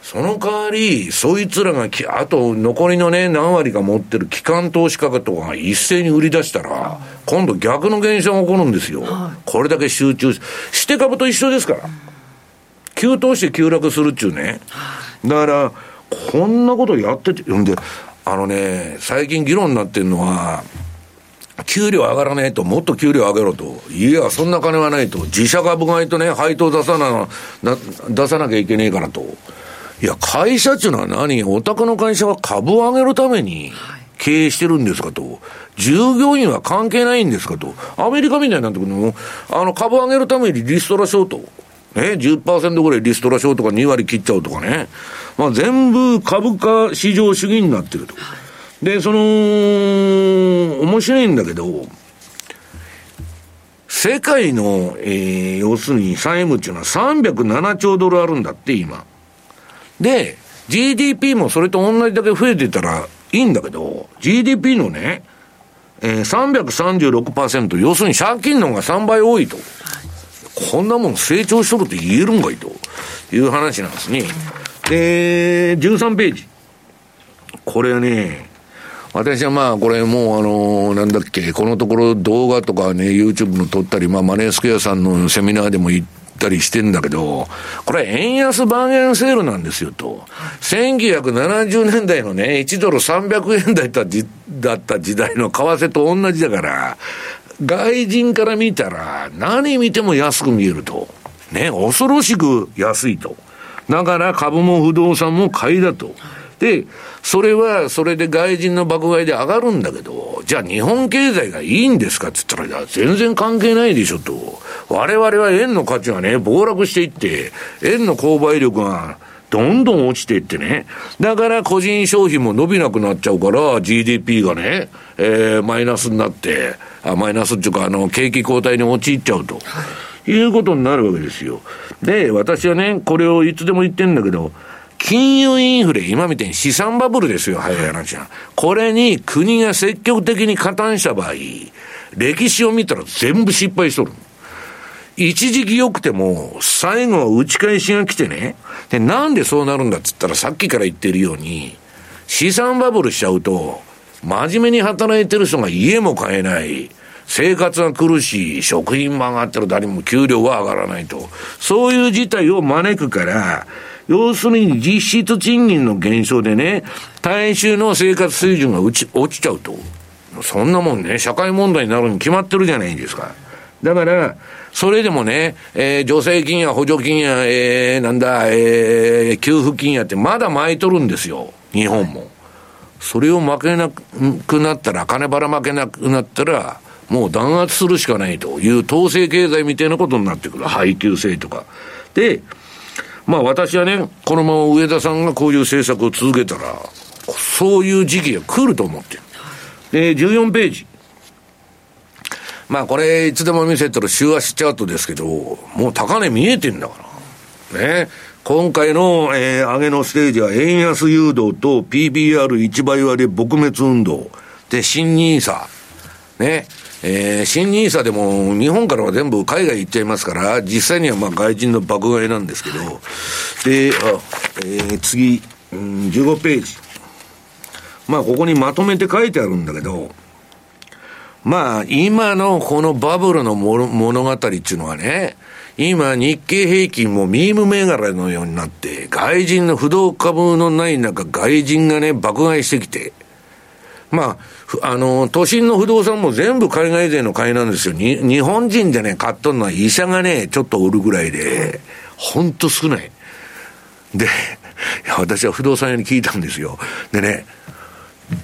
その代わり、そいつらがあと残りのね、何割か持ってる機関投資家とかが一斉に売り出したら、今度逆の現象が起こるんですよ。これだけ集中して株と一緒ですから、急騰して急落するっちゅうね。だからこんなことやってて、で最近議論になってるのは、給料上がらないと、もっと給料上げろと。いや、そんな金はないと。自社株買いとね、配当出さなきゃいけねえからと。いや、会社っていうのは何？お宅の会社は株を上げるために経営してるんですかと。従業員は関係ないんですかと。アメリカみたいになってくるの、株を上げるためにリストラしようと。ね、10% ぐらいリストラしようとか2割切っちゃうとかね。まあ全部株価市場主義になってると。で、面白いんだけど、世界の、要するに債務っていうのは307兆ドルあるんだって、今。で、GDP もそれと同じだけ増えてたらいいんだけど、GDP のね、336%、要するに借金の方が3倍多いと。こんなもん成長しとるって言えるんかいという話なんですね。で、13ページ。これね、私はまあこれもうなんだっけ、このところ動画とかね、YouTube の撮ったり、まあマネースクエアさんのセミナーでも言って、たりしてんだけど、これ円安バーゲンセールなんですよと。1970年代のね、1ドル300円台だった時代の為替と同じだから、外人から見たら何見ても安く見えるとね、恐ろしく安いと。だから株も不動産も買いだと。で、それはそれで外人の爆買いで上がるんだけど、じゃあ日本経済がいいんですかって言ったら、全然関係ないでしょと。我々は円の価値がね、暴落していって、円の購買力がどんどん落ちていってね。だから個人消費も伸びなくなっちゃうから、GDP がね、マイナスになって、マイナスっていうか、景気後退に陥っちゃうということになるわけですよ。で、私はね、これをいつでも言ってるんだけど、金融インフレ、今みたいに資産バブルですよ、早い話は。これに国が積極的に加担した場合、歴史を見たら全部失敗しとる。一時期良くても、最後は打ち返しが来てね。で、なんでそうなるんだっつったら、さっきから言ってるように、資産バブルしちゃうと、真面目に働いてる人が家も買えない。生活が苦しい。食品も上がってる。誰も給料は上がらないと。そういう事態を招くから、要するに実質賃金の減少でね、大衆の生活水準が落ちちゃうと。そんなもんね、社会問題になるに決まってるじゃないですか。だから、それでもね、助成金や補助金や、給付金やってまだ巻いとるんですよ、日本も。それを負けなくなったら、金ばらまけなくなったら、もう弾圧するしかないという統制経済みたいなことになってくる。配給制とか。で、まあ私はね、このまま植田さんがこういう政策を続けたら、そういう時期が来ると思ってる。で、14ページ。まあこれいつでも見せてる週足チャートですけど、もう高値見えてんだから。ね。今回の、上げのステージは円安誘導と PBR1 倍割れ撲滅運動。で、新NISA。ね。新NISAでも日本からは全部海外行っちゃいますから、実際にはまあ外人の爆買いなんですけど。で、次、15ページ。まあここにまとめて書いてあるんだけど、まあ今のこのバブルの物語っていうのはね、今日経平均もミーム銘柄のようになって、外人の不動株のない中、外人がね、爆買いしてきて、まあ、都心の不動産も全部海外勢の買いなんですよ。日本人でね、買っとるのは医者がね、ちょっとおるぐらいで、ほんと少ない。で、私は不動産屋に聞いたんですよ。でね、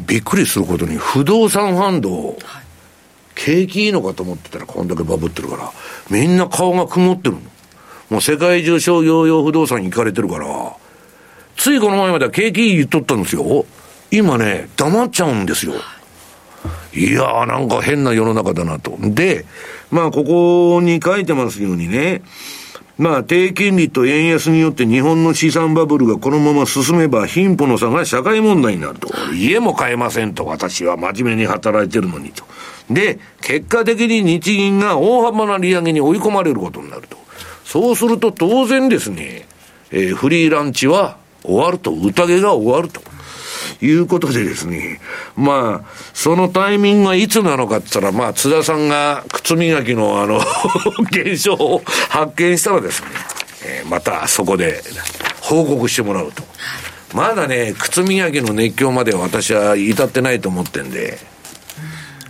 びっくりすることに不動産ファンド、景気いいのかと思ってたらこんだけバブってるから、みんな顔が曇ってるの。もう世界中商業用不動産に行かれてるから、ついこの前までは景気いい言っとったんですよ。今ね、黙っちゃうんですよ。いやーなんか変な世の中だなと。で、まあここに書いてますようにね、まあ低金利と円安によって日本の資産バブルがこのまま進めば貧富の差が社会問題になると。家も買えませんと、私は真面目に働いてるのにと。で、結果的に日銀が大幅な利上げに追い込まれることになると。そうすると当然ですね、フリーランチは終わると、宴が終わるということでですね、まあそのタイミングはいつなのかって言ったら、まあ津田さんが靴磨きの現象を発見したらですね、またそこで報告してもらうと。まだね、靴磨きの熱狂までは私は至ってないと思ってんで、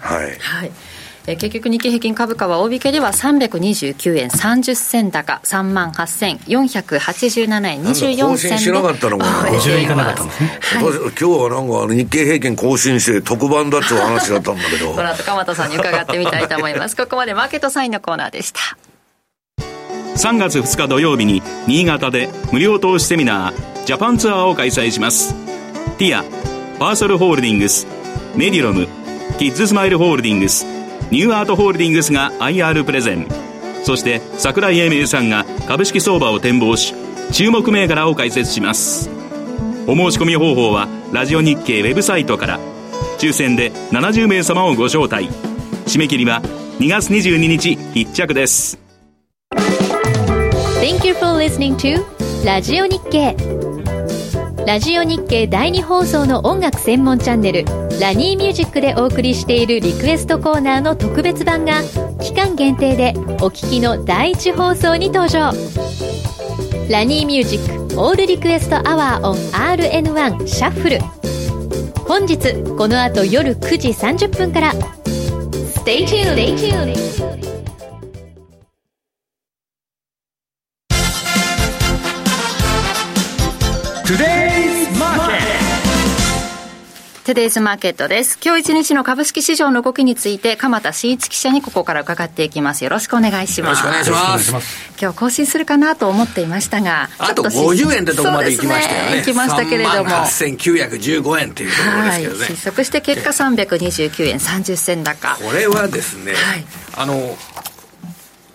はい、はい。結局日経平均株価は大引けでは329円30銭高 38,487 円24銭で更新しなかったのかな、更新いかなかったんですね、はい、今日はなんか日経平均更新して特番だっていう話だったんだけどこの後鎌田さんに伺ってみたいと思いますここまでマーケットサインのコーナーでした。3月2日土曜日に新潟で無料投資セミナージャパンツアーを開催します。ティア、パーソルホールディングス、メディロム、キッズスマイルホールディングス、ニューアートホールディングスが IR プレゼン、そして櫻井英明さんが株式相場を展望し注目銘柄を解説します。お申し込み方法はラジオ日経ウェブサイトから。抽選で70名様をご招待。締め切りは2月22日必着です。 Thank you for listening to ラジオ日経。ラジオ日経第2放送の音楽専門チャンネルラニーミュージックでお送りしているリクエストコーナーの特別版が期間限定でお聞きの第1放送に登場。ラニーミュージックオールリクエストアワーオン RN1 シャッフル、本日この後夜9時30分から。 Stay tuned。トゥデイズマーケットです。今日一日の株式市場の動きについて鎌田新一記者にここから伺っていきます。よろしくお願いします。よろしくお願いします。今日更新するかなと思っていましたが、あと50円ってところまで行きましたよね。行きましたけれども、38,915 円というところですけどね。はい、失速して結果329円30銭高。これはですね、はい、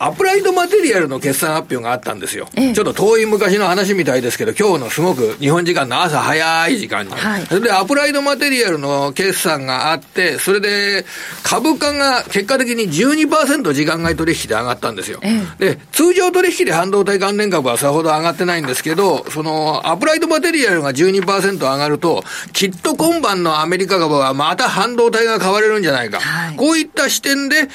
アプライドマテリアルの決算発表があったんですよ、ええ、ちょっと遠い昔の話みたいですけど、今日のすごく日本時間の朝早い時間に、はい、それでアプライドマテリアルの決算があって、それで株価が結果的に 12% 時間外取引で上がったんですよ、ええ、で通常取引で半導体関連株はさほど上がってないんですけど、そのアプライドマテリアルが 12% 上がると、きっと今晩のアメリカ株はまた半導体が買われるんじゃないか、はい、こういった視点で、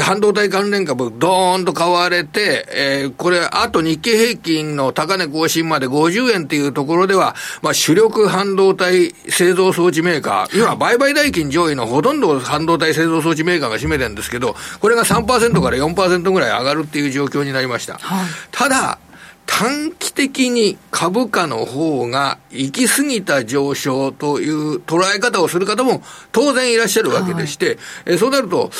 半導体関連株ドーンと買われて、これあと日経平均の高値更新まで50円というところでは、まあ、主力半導体製造装置メーカー、今売買代金上位のほとんど半導体製造装置メーカーが占めてるんですけど、これが 3% から 4% ぐらい上がるっていう状況になりました、はい、ただ短期的に株価の方が行き過ぎた上昇という捉え方をする方も当然いらっしゃるわけでして、はい、そうなると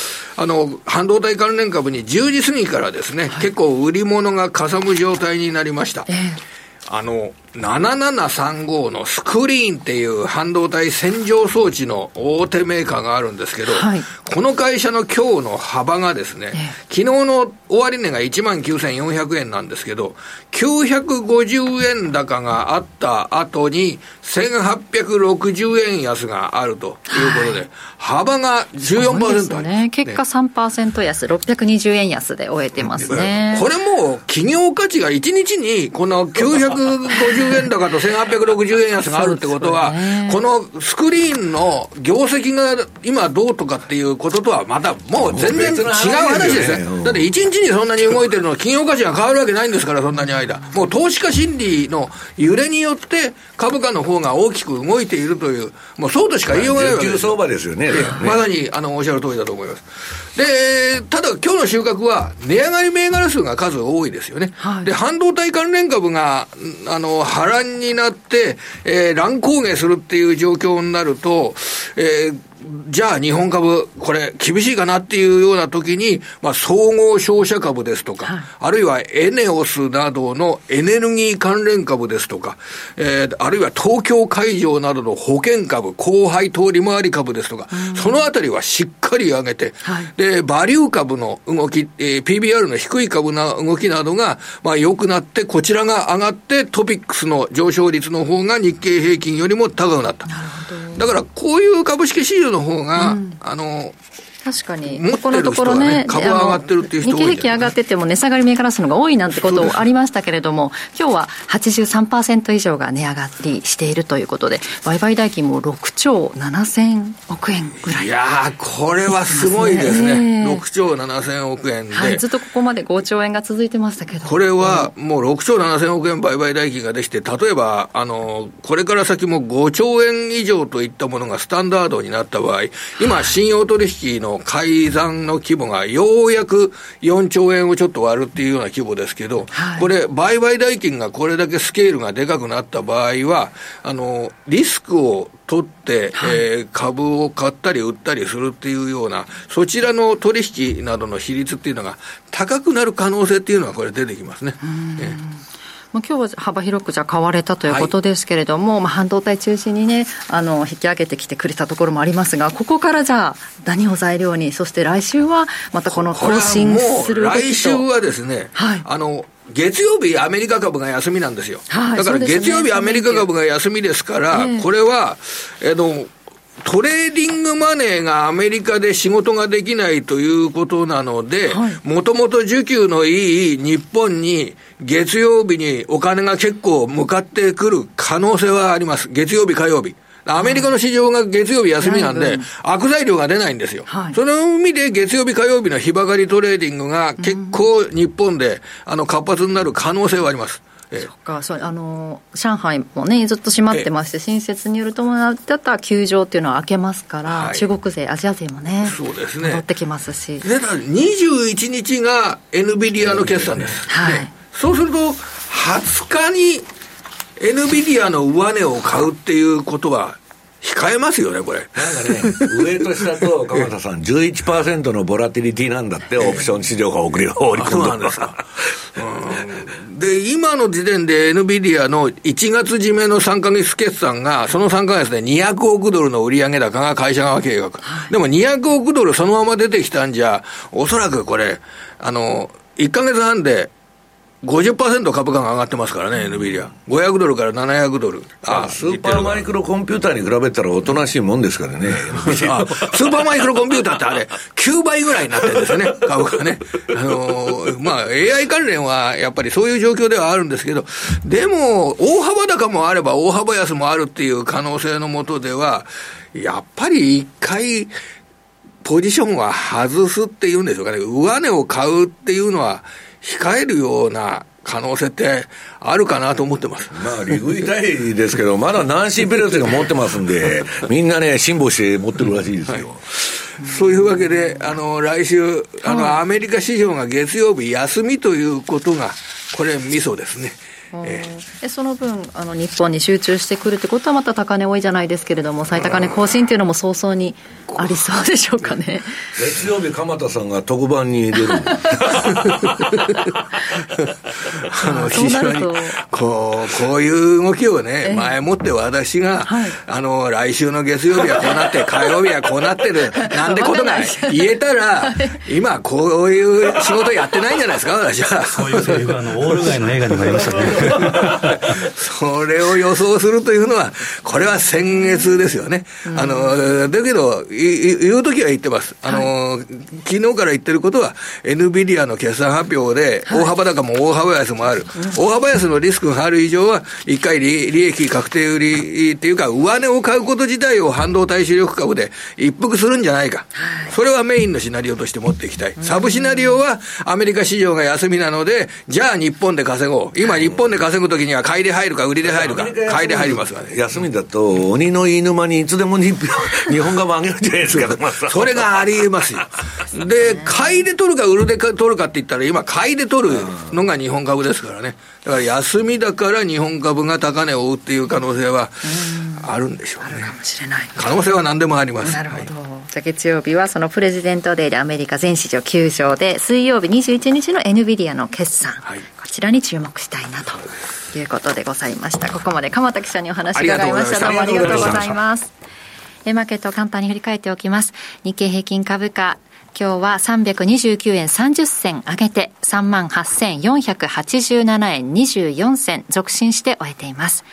半導体関連株に10時過ぎからですね、はい、結構売り物がかさむ状態になりました、7735のスクリーンっていう半導体洗浄装置の大手メーカーがあるんですけど、はい、この会社の今日の幅がですね、昨日の終値が 19,400 円なんですけど、950円高があった後に 1,860 円安があるということで、はい、幅が 14% あり、ね、結果 3% 安、620円安で終えてますね。これも企業価値が1日にこの950円円高と1860円安があるってことは、このスクリーンの業績が今どうとかっていうこととはまたもう全然違う話ですね。だって1日にそんなに動いてるのは企業価値が変わるわけないんですから、そんなに間もう投資家心理の揺れによって株価の方が大きく動いているという、もうそうとしか言いようがないわけです。相場ですよね。まさにおっしゃる通りだと思います。でただ今日の収穫は値上がり銘柄数が数多いですよね、はい、で半導体関連株が波乱になって、乱高下するっていう状況になると、じゃあ日本株これ厳しいかなっていうような時に、まあ、総合商社株ですとか、はい、あるいはエネオスなどのエネルギー関連株ですとか、あるいは東京海上などの保険株、高配当利回り株ですとか、そのあたりはしっかり上げて、はい、でバリュー株の動き、PBR の低い株の動きなどが、まあ、良くなって、こちらが上がって、トピックスの上昇率の方が日経平均よりも高くなった。なるほど。だからこういう株式市場の方が、うん、確かにここのところね、株が上がってるっていう人多い、日経平均上がってても値下がり銘柄数のが多いなんてことありましたけれども、今日は 83% 以上が値上がりしているということで、売買代金も6兆7000億円ぐらい。いやー、これはすごいですね、6兆7000億円で、はい、ずっとここまで5兆円が続いてましたけど、これはもう6兆7000億円売買代金ができて、例えばこれから先も5兆円以上といったものがスタンダードになった場合、今信用取引の改ざんの規模がようやく4兆円をちょっと割るっていうような規模ですけど、はい、これ売買代金がこれだけスケールがでかくなった場合は、リスクを取って、はい、株を買ったり売ったりするっていうような、そちらの取引などの比率っていうのが高くなる可能性っていうのはこれ出てきますね。今日は幅広くじゃ買われたということですけれども、はい、まあ、半導体中心にね、引き上げてきてくれたところもありますが、ここからじゃあ何を材料に、そして来週はまたこの更新する動きと、来週はですね、はい、月曜日アメリカ株が休みなんですよ、はい、だから月曜日アメリカ株が休みですから、これはトレーディングマネーがアメリカで仕事ができないということなので、もともと需給のいい日本に月曜日にお金が結構向かってくる可能性はあります。月曜日火曜日アメリカの市場が月曜日休みなんで、悪材料が出ないんですよ、はい、その意味で月曜日火曜日の日ばかりトレーディングが結構日本で活発になる可能性はあります。そうか、そう、上海も、ね、ずっと閉まってまして、新設による伴った休場というのは明けますから、はい、中国勢アジア勢も、ね、そうですね、戻ってきますし、で21日が Nvidia の決算です、はい、ね、そうすると20日に Nvidia の上値を買うっていうことは控えますよね、これ。なんかね、上と下と、鎌田さん、11% のボラティリティなんだって、オプション市場が送り込んだ。そうなんですか。で、今の時点で NVIDIA の1月締めの3ヶ月決算が、その3ヶ月で200億ドルの売上高が会社側計画。でも200億ドルそのまま出てきたんじゃ、おそらくこれ、1ヶ月半で 50% 株価が上がってますからね、NVIDIA。500ドルから700ドル。ああ、スーパーマイクロコンピューターに比べたらおとなしいもんですからね。ああ、スーパーマイクロコンピューターってあれ、9倍ぐらいになってるんですよね、株価ね。まあ、AI 関連はやっぱりそういう状況ではあるんですけど、でも、大幅高もあれば大幅安もあるっていう可能性のもとでは、やっぱり一回、ポジションは外すっていうんでしょうかね。上値を買うっていうのは控えるような可能性ってあるかなと思ってます。まあ、利食いたいですけど、まだナンシー・ペロシが持ってますんで、みんなね、辛抱して持ってるらしいですよ。はい、そういうわけで、来週、アメリカ市場が月曜日休みということが、これ、ミソですね。その分日本に集中してくるってことはまた高値多いじゃないですけれども、最高値更新っていうのも早々にありそうでしょうかね。月曜日鎌田さんが特番に出る非常にこういう動きをね、前もって私が、はい、来週の月曜日はこうなって火曜日はこうなってるなんてことが言えたら、はい、今こういう仕事やってないんじゃないですか私は。そういうセリフオール街の映画にもありましたね。それを予想するというのは、これは先月ですよね。だけど言うときは言ってます。はい、昨日から言ってることは NVIDIA の決算発表で大幅高も大幅安もある、はい、大幅安のリスクがある以上は一回利益確定売りっていうか、上値を買うこと自体を半導体主力株で一服するんじゃないか。はい、それはメインのシナリオとして持っていきたい。サブシナリオはアメリカ市場が休みなので、じゃあ日本で稼ごう、今日本で稼ぐときには買いで入るか売りで入るか、買いで入りますわね。休みだと鬼の飯沼にいつでも日本が上げるじゃないですか。それがありえますよ。で、買いで取るか売りで取るかって言ったら、今買いで取るのが日本株ですからね。だから休みだから日本株が高値を追うっていう可能性はあるんでしょうね。あるかもしれない。可能性は何でもあります。なるほど。はい、じゃあ月曜日はそのプレジデントデーでアメリカ全市場休場で、水曜日21日の NVIDIA の決算、はい、こちらに注目したいなということでございました。ここまで鎌田記者にお話を伺いました。どうもありがとうございます。マーケットを簡単に振り返っておきます。日経平均株価、今日は329円30銭上げて 38,487 円24銭続伸して終えています。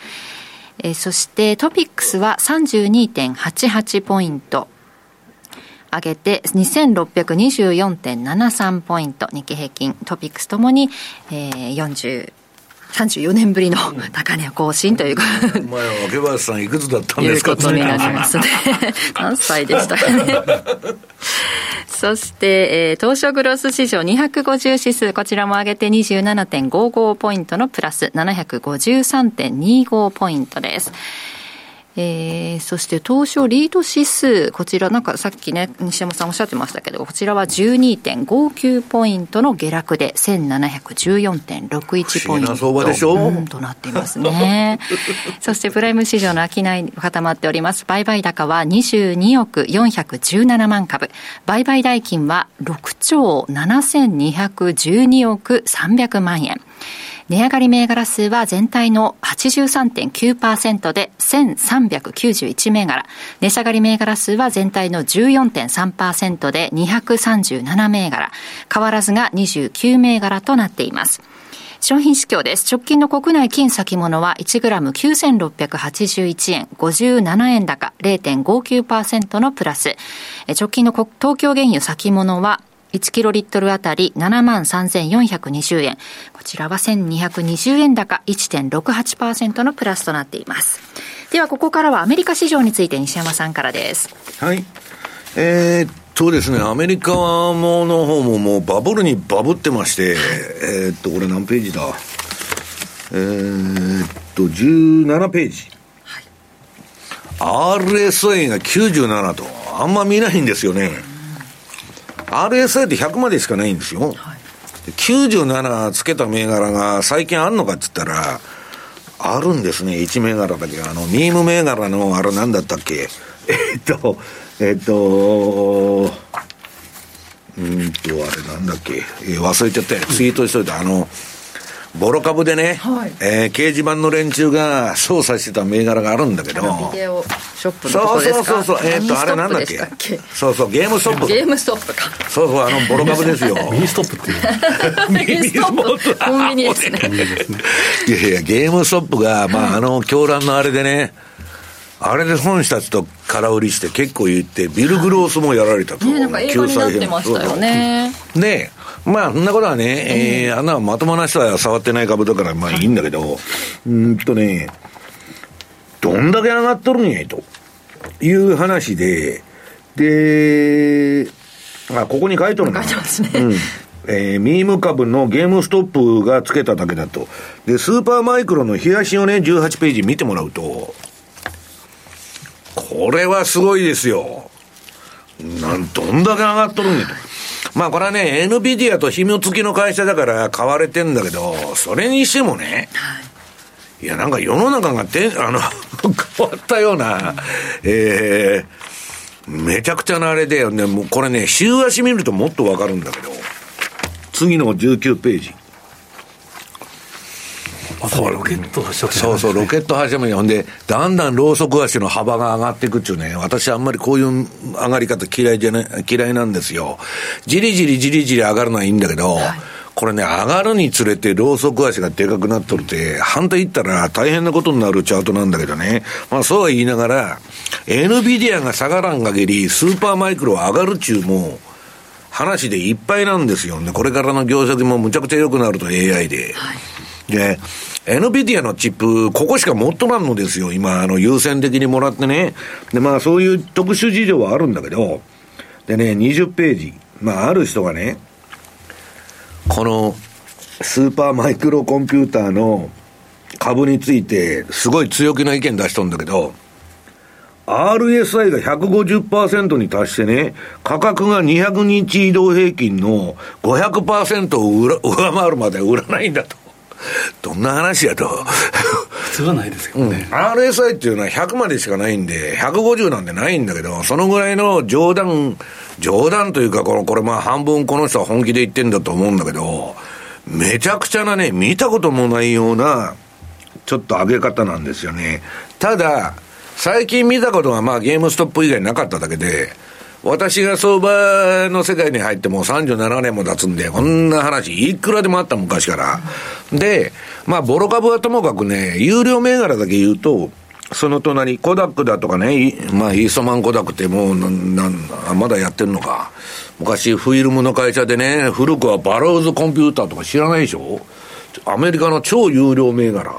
そしてトピックスは 32.88 ポイント上げて 2624.73 ポイント、日経平均トピックスともに34年ぶりの高値を更新ということで、前は明林さんいくつだったんですかということになりますね。何歳でしたかね。そして東証グロース市場250指数、こちらも上げて 27.55 ポイントのプラス 753.25 ポイントです。そして東証リード指数、こちらなんかさっきね西山さんおっしゃってましたけど、こちらは 12.59 ポイントの下落で 1714.61 ポイント相場でしょ、となっていますね。そしてプライム市場の商い固まっております。売買高は22億417万株、売買代金は6兆7212億300万円、値上がり銘柄数は全体の 83.9% で1391銘柄、値下がり銘柄数は全体の 14.3% で237銘柄、変わらずが29銘柄となっています。商品市況です。直近の国内金先物は 1g9681 円、57円高 0.59% のプラス、直近の東京原油先物は1キロリットルあたり 73,420 円。こちらは1220円高 1.68% のプラスとなっています。ではここからはアメリカ市場について西山さんからです。はい。そうですね、アメリカもの方ももうバブルにバブってまして、これ何ページだ？17ページ。はい、RSI が97と、あんま見ないんですよね。RSI って100までしかないんですよ。はい、97つけた銘柄が最近あんのかって言ったら、あるんですね、1銘柄だけ。ミーム銘柄の、あれなんだったっけ、あれなんだっけ、忘れちゃったよ、ツイートしといた、ボロ株でね、はい、掲示板の連中が操作してた銘柄があるんだけど、ビデオショップのことですか。そうそうそう、あれなんだっけ、そうそう、ゲームストップ、ゲームストップか、そうそう、ボロ株ですよ。ミニストップっていうミニストップ、コンビニですね。いやいや、ゲームストップが、まあ、狂乱のあれでね、あれで本社と空売りして結構言って、ビルグロースもやられたと、はい、なんか映画になってましたよね。で、まあそんなことはね、あんなまともな人は触ってない株だからまあいいんだけど、ね、どんだけ上がっとるんやいという話で、で、あ、ここに書いとるんだ、書いてますね。ミーム株のゲームストップがつけただけだと。で、スーパーマイクロの冷やしをね、18ページ見てもらうと、これはすごいですよ。どんだけ上がっとるんやと。まあこれはね、Nvidia と秘密機の会社だから買われてんだけど、それにしてもね、いや、なんか世の中が変わったような、めちゃくちゃなあれで、ね、もうこれね、週足見るともっとわかるんだけど、次の19ページ。ロケット発射みたいな、そうそう、ロケット発射みたいな。ほんで、だんだんローソク足の幅が上がっていくっていうね、私あんまりこういう上がり方嫌いなんですよ。じりじり上がるのはいいんだけど、はい、これね、上がるにつれてローソク足がでかくなっとるって、反対言ったら大変なことになるチャートなんだけどね。まあそうは言いながら、NVIDIA が下がらん限り、スーパーマイクロは上がるっちゅうも話でいっぱいなんですよね。これからの業績もむちゃくちゃ良くなると AI で。はい、で、NVIDIA のチップ、ここしか持っとらんのですよ。今、優先的にもらってね。で、まあ、そういう特殊事情はあるんだけど、でね、20ページ。まあ、ある人がね、この、スーパーマイクロコンピューターの株について、すごい強気な意見出しとんだけど、RSI が 150% に達してね、価格が200日移動平均の 500% を上回るまで売らないんだと。どんな話やと。普通はないですけどね、RSI っていうのは100までしかないんで、150なんてないんだけど、そのぐらいの冗談というか、これまあ半分この人は本気で言ってんだと思うんだけど、めちゃくちゃなね、見たこともないようなちょっと上げ方なんですよね。ただ最近見たことはまあゲームストップ以外なかっただけで、私が相場の世界に入ってもう37年も経つんで、こんな話いくらでもあった昔から。で、まあボロ株はともかくね、有料銘柄だけ言うと、その隣、コダックだとかね、まあイーストマンコダックってもうまだやってるのか。昔フィルムの会社でね、古くはバローズコンピューターとか知らないでしょ？アメリカの超有料銘柄。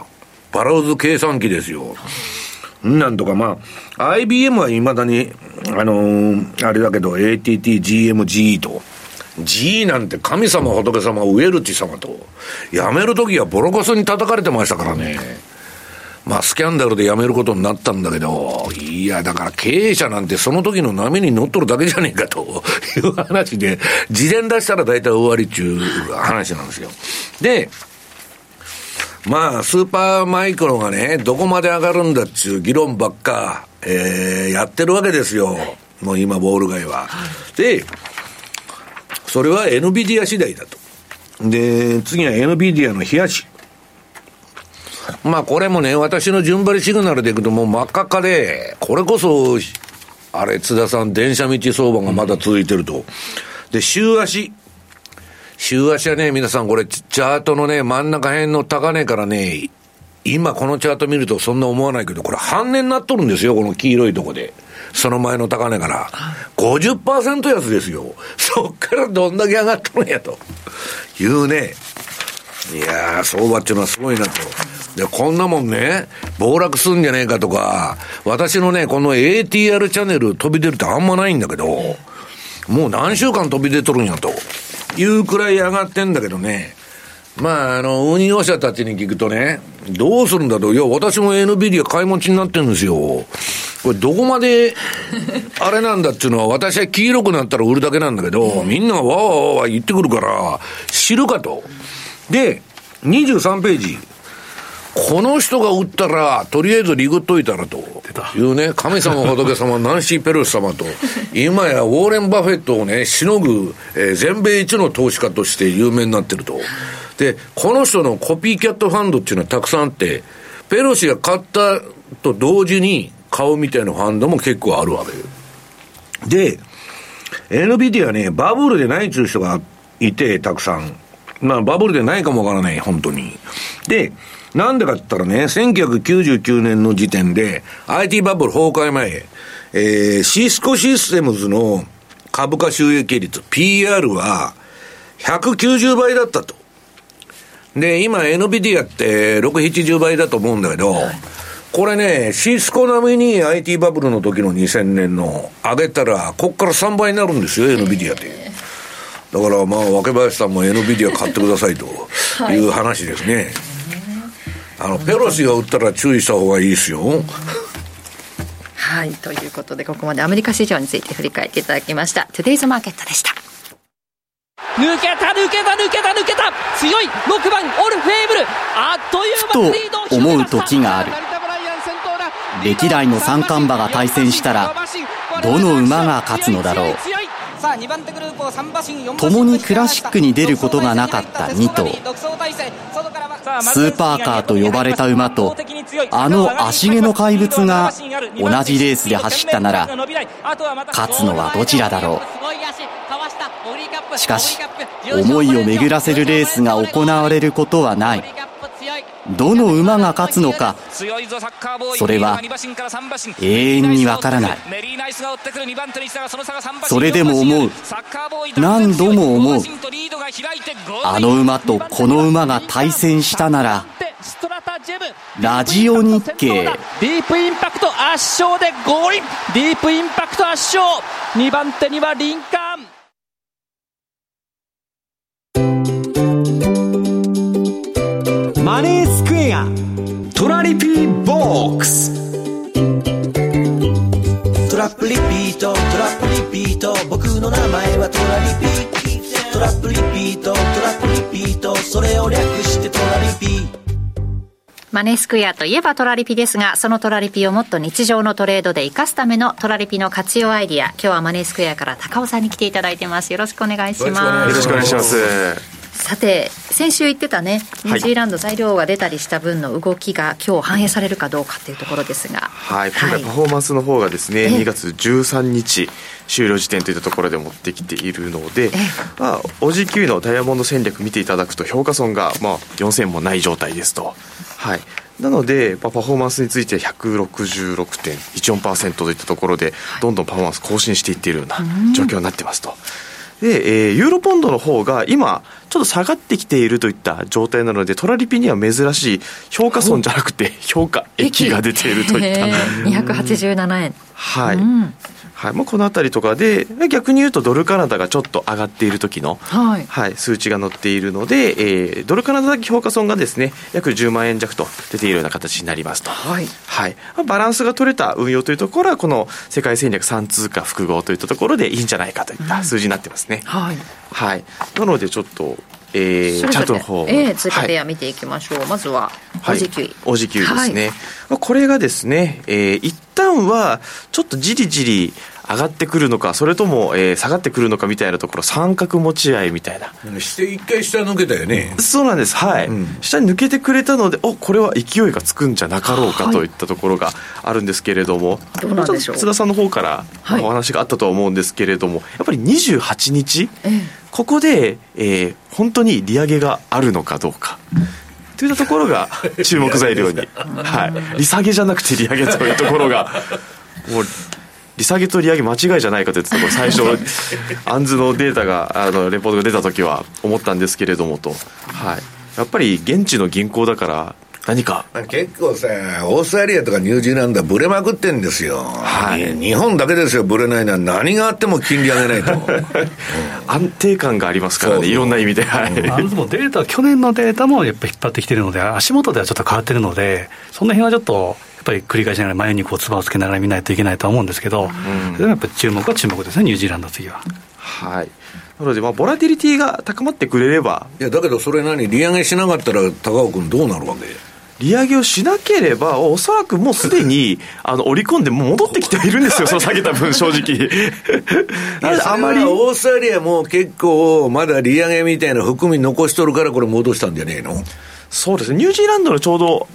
バローズ計算機ですよ。なんとかまあ、IBM はいまだに、あれだけど、AT&T、GM、GE と。GE なんて神様、仏様、ウエルチ様と。辞めるときはボロコスに叩かれてましたからね。まあ、スキャンダルで辞めることになったんだけど、いや、だから経営者なんてその時の波に乗っとるだけじゃねえかという話で、事前出したら大体終わりっていう話なんですよ。で、まあ、スーパーマイクロがね、どこまで上がるんだっちゅう議論ばっか、やってるわけですよ。もう今、ウォール街は。で、それは NVIDIA 次第だと。で、次は NVIDIA の冷やし。まあ、これもね、私の順張りシグナルでいくともう真っ赤っかで、これこそ、あれ、津田さん、電車道相場がまだ続いてると。で、週足はね、皆さんこれ、チャートのね、真ん中辺の高値からね、今このチャート見るとそんな思わないけど、これ半値になっとるんですよ、この黄色いとこで。その前の高値から。50% 安ですよ。そっからどんだけ上がっとるんやと。いうね。いやー、相場っていうのはすごいなと。で、こんなもんね、暴落すんじゃねえかとか、私のね、この ATR チャンネル飛び出るってあんまないんだけど、もう何週間飛び出とるんやと。いうくらい上がってんだけどね。まあ、運用者たちに聞くとね、どうするんだと。いや、私も NVIDIA 買い持ちになってるんですよ。これどこまで、あれなんだっていうのは、私は黄色くなったら売るだけなんだけど、みんながわーわーわー言ってくるから、知るかと。で、23ページ。この人が売ったら、とりあえずリグっといたらというね、神様仏様、ナンシー・ペロシ様と、今やウォーレン・バフェットをね、しのぐ、全米一の投資家として有名になってると。で、この人のコピーキャットファンドっていうのはたくさんあって、ペロシが買ったと同時に買うみたいなファンドも結構あるわけで、NVIDIA はね、バブルでないっていう人がいて、たくさん。まあ、バブルでないかもわからない、本当に。で、なんでかって言ったらね、1999年の時点で、IT バブル崩壊前、シスコシステムズの株価収益率、PR は190倍だったと。で、今、NVIDIA って6、70倍だと思うんだけど、はい、これね、シスコ並みに IT バブルの時の2000年の上げたら、こっから3倍になるんですよ、NVIDIA って。だから、まあ、若林さんも NVIDIA 買ってくださいという話ですね。はい、ペロシが売ったら注意した方がいいですよ。はい、ということでここまでアメリカ市場について振り返っていただきました。トゥデイズマーケットでした。抜けた強い6番オルフェーブル、あっという間リードを広げました。ふと思う時がある。歴代の三冠馬が対戦したらどの馬が勝つのだろう。共にクラシックに出ることがなかった2頭、スーパーカーと呼ばれた馬とあの足毛の怪物が同じレースで走ったなら勝つのはどちらだろう。しかし思いを巡らせるレースが行われることはない。どの馬が勝つのか、それは永遠にわからない。それでも思う、何度も思う、あの馬とこの馬が対戦したなら、ラジオ日経。ディープインパクト圧勝でゴールイン。ディープインパクト圧勝、2番手にはリンカーン。マネースクエアトラリピーボックス。トラップリピート、トラップリピート、僕の名前はトラリピー。トラップリピート、トラップリピート、それを略してトラリピ。マネースクエアといえばトラリピですが、そのトラリピをもっと日常のトレードで生かすためのトラリピの活用アイディア、今日はマネースクエアから高尾さんに来ていただいてます。よろしくお願いします。よろしくお願いします。さて、先週言ってたね、ニュージーランド材料が出たりした分の動きが今日反映されるかどうかというところですが、はい、今回パフォーマンスの方がですね、2月13日終了時点といったところで持ってきているので、まあ、OG9 のダイヤモンド戦略見ていただくと評価損がまあ4000もない状態ですと、はい、なので、まあ、パフォーマンスについて 166.14% といったところでどんどんパフォーマンス更新していっているような状況になってますと。で、ユーロポンドの方が今ちょっと下がってきているといった状態なので、トラリピには珍しい評価損じゃなくて評価益が出ているといった287円、はい、うんはい、まあ、この辺りとかで逆に言うとドルカナダがちょっと上がっている時の、はいはい、数値が載っているので、ドルカナダだけ評価損がですね約10万円弱と出ているような形になりますと、はいはい、バランスが取れた運用というところはこの世界戦略3通貨複合といったところでいいんじゃないかといった数字になってますね、うんはいはい、なのでちょっとチャートの方、追加ペア見ていきましょう、はい、まずは OG9、はい、OG9 ですね、はい、これがですね、一旦はちょっとじりじり上がってくるのか、それとも、下がってくるのかみたいなところ、三角持ち合いみたいな、一回下抜けたよね。そうなんです、はい、うん、下抜けてくれたので、お、これは勢いがつくんじゃなかろうかといったところがあるんですけれども、どうなんでしょう。津田さんの方から、はい、お話があったとは思うんですけれども、やっぱり28日、ここで、本当に利上げがあるのかどうか、というところが注目材料に、はい、利下げじゃなくて利上げというところがもう利下げと利上げ間違いじゃないかといったところ、最初アンズのデータがレポートが出た時は思ったんですけれどもと、はい、やっぱり現地の銀行だから何か結構さ、オーストラリアとかニュージーランドはブレまくってんですよ、はい、日本だけですよブレないのは。何があっても金利上げないと、うん、安定感がありますからね、そうそういろんな意味で、はい、あのもデータ、去年のデータもやっぱり引っ張ってきてるので足元ではちょっと変わってるので、その辺はちょっとやっぱり繰り返しながら前にこうつばをつけながら見ないといけないとは思うんですけど、うん、でもやっぱり注目は注目ですね、ニュージーランド次は。はい、なので、まあ、ボラティリティが高まってくれれば。いやだけどそれ何、利上げしなかったら高尾君どうなるわけ。利上げをしなければおそらくもうすでに織り込んでもう戻ってきているんですよその下げた分正直あまりオーストラリアも結構まだ利上げみたいな含み残しとるからこれ戻したんじゃねえの。そうですね、ニュージーランドのちょうど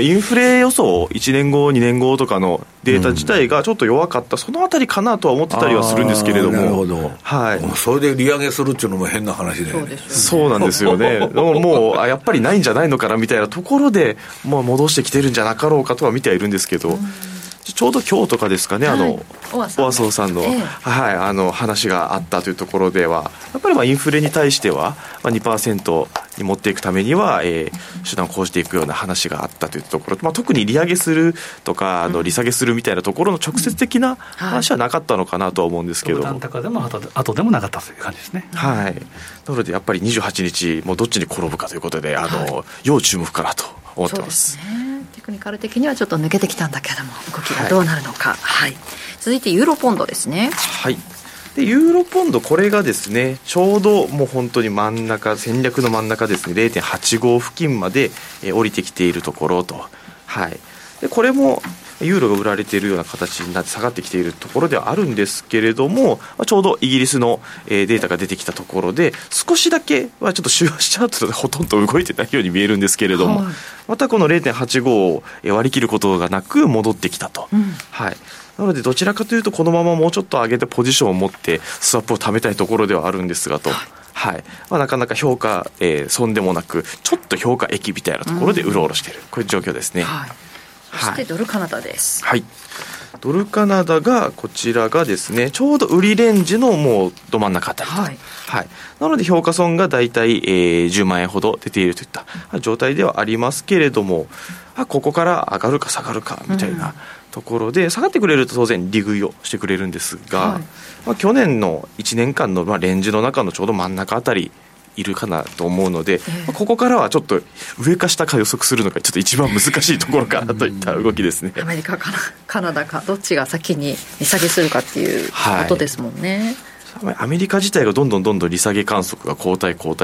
インフレ予想1年後2年後とかのデータ自体がちょっと弱かった、うん、そのあたりかなとは思ってたりはするんですけれども。なるほど、はい、それで利上げするっていうのも変な話で、そうですよね、そうなんですよねもうやっぱりないんじゃないのかなみたいなところで、まあ、戻してきてるんじゃなかろうかとは見てはいるんですけど、うん、ちょうど今日とかですかね、はい、オアソーさんの、はい、話があったというところではやっぱりインフレに対しては 2% に持っていくためには、手段を講じていくような話があったというところ、特に利上げするとか利下げするみたいなところの直接的な話はなかったのかなとは思うんですけど、はい、高でも後でもなかったという感じですね、はい、なのでやっぱり28日もうどっちに転ぶかということではい、要注目かなと思ってます。テクニカル的にはちょっと抜けてきたんだけれども動きがどうなるのか、はいはい、続いてユーロポンドですね、はい、でユーロポンドこれがですねちょうどもう本当に真ん中戦略の真ん中ですね 0.85 付近まで降りてきているところと、はい、でこれもユーロが売られているような形になって下がってきているところではあるんですけれども、ちょうどイギリスのデータが出てきたところで少しだけはちょっと週足チャートでほとんど動いてないように見えるんですけれども、はい、またこの 0.85 を割り切ることがなく戻ってきたと、うん、はい、なのでどちらかというとこのままもうちょっと上げてポジションを持ってスワップを貯めたいところではあるんですがと、はいはい、まあ、なかなか評価、そんでもなくちょっと評価益みたいなところでうろうろしている、うん、こういう状況ですね、はい、そしてドルカナダです、はい、ドルカナダがこちらがですねちょうど売りレンジのもうど真ん中あたり、はいはい、なので評価損がだいたい10万円ほど出ているといった状態ではありますけれども、ここから上がるか下がるかみたいなところで、うん、下がってくれると当然利食いをしてくれるんですが、はい、まあ、去年の1年間のレンジの中のちょうど真ん中あたりいるかなと思うので、ここからはちょっと上か下か予測するのがちょっと一番難しいところかなといった動きですねアメリカかカナダかどっちが先に利下げするかっていうことですもんね、はい、アメリカ自体がどんどん利下げ観測が後退と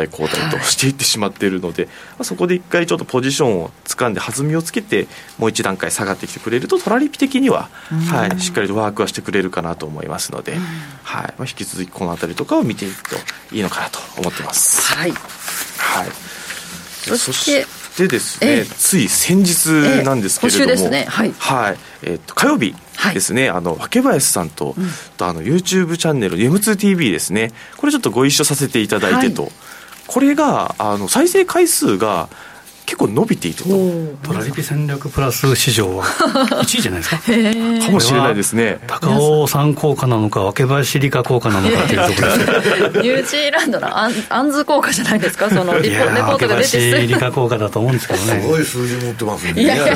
していってしまっているので、はい、そこで一回ちょっとポジションを掴んで弾みをつけてもう一段階下がってきてくれるとトラリピ的には、はい、しっかりとワークはしてくれるかなと思いますので、はい、まあ、引き続きこのあたりとかを見ていくといいのかなと思ってます、はいはい、そしてですね、つい先日なんですけれども、今週ですね、はいはい、火曜日ですね、はい、若林さん とYouTube チャンネル M2TV ですね、これちょっとご一緒させていただいてと、はい、これが再生回数が結構伸びていたと。トラリピ戦略プラス市場は1位じゃないですかかもしれないですね。高尾山効果なのか若林理科効果なのかというところですニュージーランドのアンズ効果じゃないですか、そのリポレポートが出てする若林理科効果だと思うんですけどねすごい数字持ってますね。いや他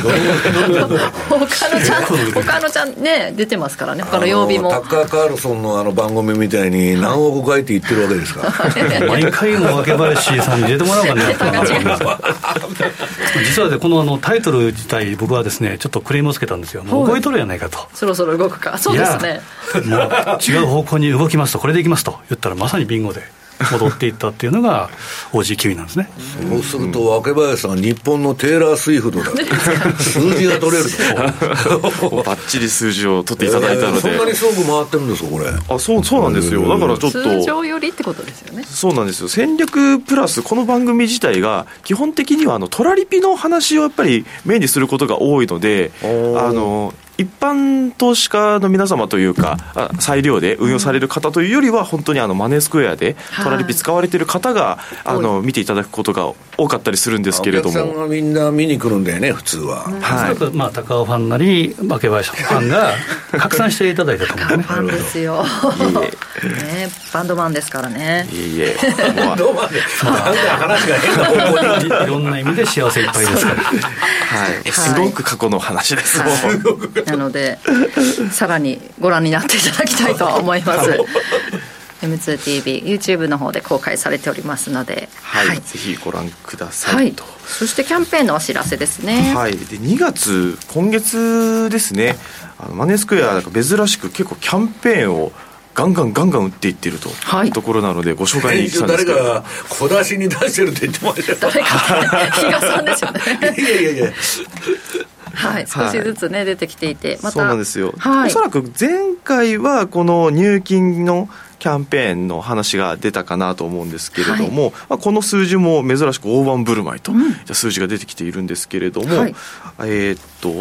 のちゃん、ね、出てますからね、他の曜日もタッカー・カールソン の番組みたいに何億回って言ってるわけですから毎回の若林さんに出てもらおうかな実は、ね、このタイトル自体僕はですねちょっとクレームをつけたんですよ。もう動いとるやないかと、そろそろ動くか、そうですね、もう違う方向に動きますと、これでいきますと言ったらまさにビンゴで戻っていったっていうのが OG9 なんですね。そうすると若林さん日本のテイラー・スウィフトだ数字が取れるとバッチリ数字を取っていただいたので、そんなにすごく回ってるんですかこれ。あ、そうなんですよ。だからちょっと通常よりってことですよね。そうなんですよ。戦略プラスこの番組自体が基本的にはトラリピの話をやっぱりメインにすることが多いので、一般投資家の皆様というか裁量で運用される方というよりは本当にマネースクエアでトラリピ使われている方が見ていただくことが多かったりするんですけれども、お客さんがみんな見に来るんだよね普通は、はい、まあ、高尾ファンなり負け林ファンが拡散していただいたと思うねファンですよね、バンドマンですからね。いいえバンドマンで話が変な方向にいろんな意味で幸せいっぱいですから、はい、すごく過去の話です、はい、すごくなのでさらにご覧になっていただきたいと思いますM2TV YouTube の方で公開されておりますので、はいはい、ぜひご覧くださいと、はい、そしてキャンペーンのお知らせですね、はい、で2月、今月ですね、マネースクエアなんか珍しく結構キャンペーンをガンガン売っていっているというところなのでご紹介に来たんですけど、誰か小出しに出してるって言ってましたよ。誰か日賀さんでしょうね。いやはい、少しずつ、ね、出てきていて、またそうなんですよ、はい、おそらく前回はこの入金のキャンペーンの話が出たかなと思うんですけれども、はい、まあ、この数字も珍しく大盤振る舞いと、うん、数字が出てきているんですけれども、はい、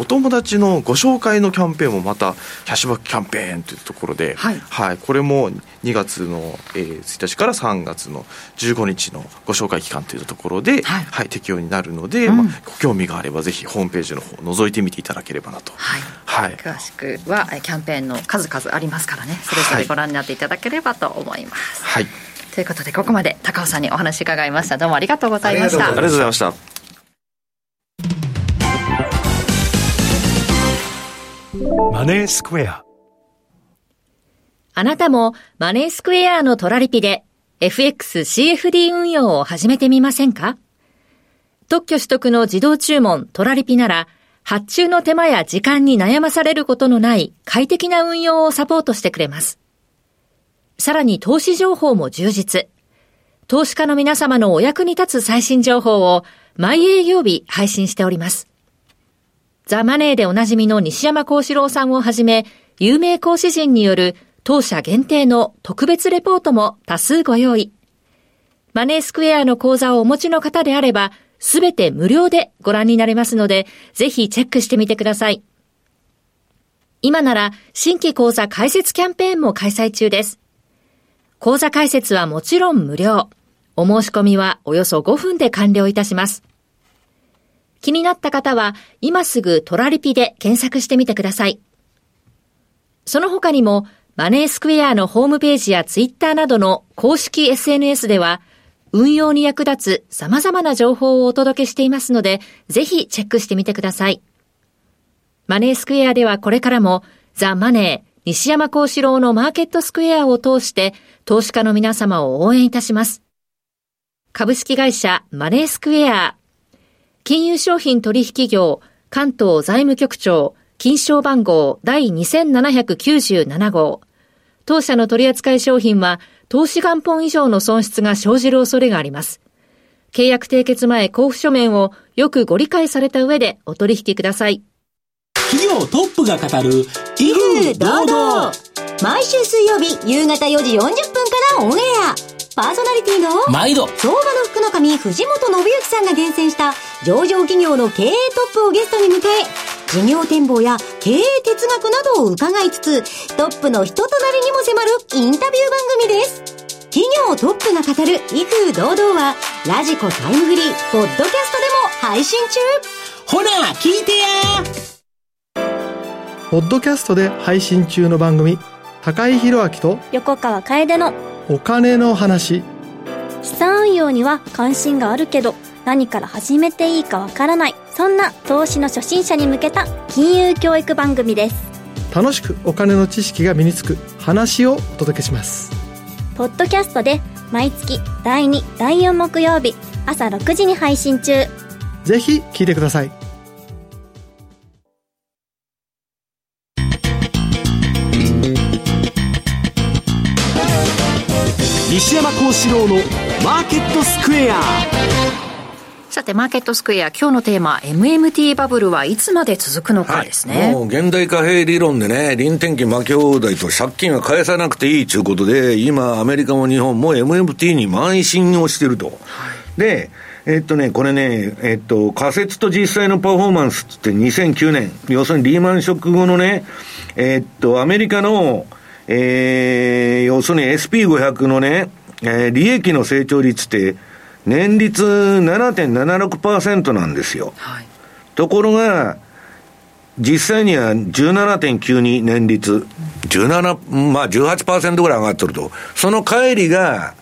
お友達のご紹介のキャンペーンもまたキャッシュバックキャンペーンというところで、はいはい、これも2月の、1日から3月の15日のご紹介期間というところで、はいはい、適用になるので、うん、まあ、ご興味があればぜひホームページの方を覗いてみていただければなと、はいはい、詳しくはキャンペーンの数々ありますからね、それぞれご覧になっていただければと思います、はい、ということでここまで高尾さんにお話伺いました。どうもありがとうございました。ありがとうございました。マネースクエア、あなたもマネースクエアのトラリピで FXCFD 運用を始めてみませんか。特許取得の自動注文トラリピなら、発注の手間や時間に悩まされることのない快適な運用をサポートしてくれます。さらに投資情報も充実。投資家の皆様のお役に立つ最新情報を毎営業日配信しております。ザ・マネーでおなじみの西山幸四郎さんをはじめ、有名講師陣による当社限定の特別レポートも多数ご用意。マネースクエアの講座をお持ちの方であれば、すべて無料でご覧になれますので、ぜひチェックしてみてください。今なら新規講座開設キャンペーンも開催中です。講座開設はもちろん無料。お申し込みはおよそ5分で完了いたします。気になった方は今すぐトラリピで検索してみてください。その他にもマネースクエアのホームページやツイッターなどの公式 SNS では運用に役立つ様々な情報をお届けしていますので、ぜひチェックしてみてください。マネースクエアではこれからもザ・マネー西山幸四郎のマーケットスクエアを通して投資家の皆様を応援いたします。株式会社マネースクエア、金融商品取引業関東財務局長金賞番号第2797号。当社の取扱い商品は投資元本以上の損失が生じる恐れがあります。契約締結前交付書面をよくご理解された上でお取引ください。企業トップが語る威風堂々、毎週水曜日夕方4時40分からオンエア。パーソナリティの毎度相場の福の神藤本信之さんが厳選した上場企業の経営トップをゲストに迎え、事業展望や経営哲学などを伺いつつ、トップの人となりにも迫るインタビュー番組です。企業トップが語る威風堂々はラジコタイムフリーポッドキャストでも配信中。ほら聞いてや。ポッドキャストで配信中の番組、高井博明と横川楓のお金の話。資産運用には関心があるけど何から始めていいかわからない、そんな投資の初心者に向けた金融教育番組です。楽しくお金の知識が身につく話をお届けします。ポッドキャストで毎月第2第4木曜日朝6時に配信中。ぜひ聞いてください。西山幸四郎のマーケットスクエア。さてマーケットスクエア、今日のテーマ MMT バブルはいつまで続くのかですね、はい、もう現代貨幣理論でね、臨転機負け放題と借金は返さなくていいということで、今アメリカも日本も MMT に邁進をしていると、はい、でこれね、仮説と実際のパフォーマンスって2009年、要するにリーマンショック後のね、アメリカの要するに SP500 のね、利益の成長率って年率 7.76% なんですよ、はい、ところが実際には 17.92 年率17、まあ 18% ぐらい上がってると。その乖離が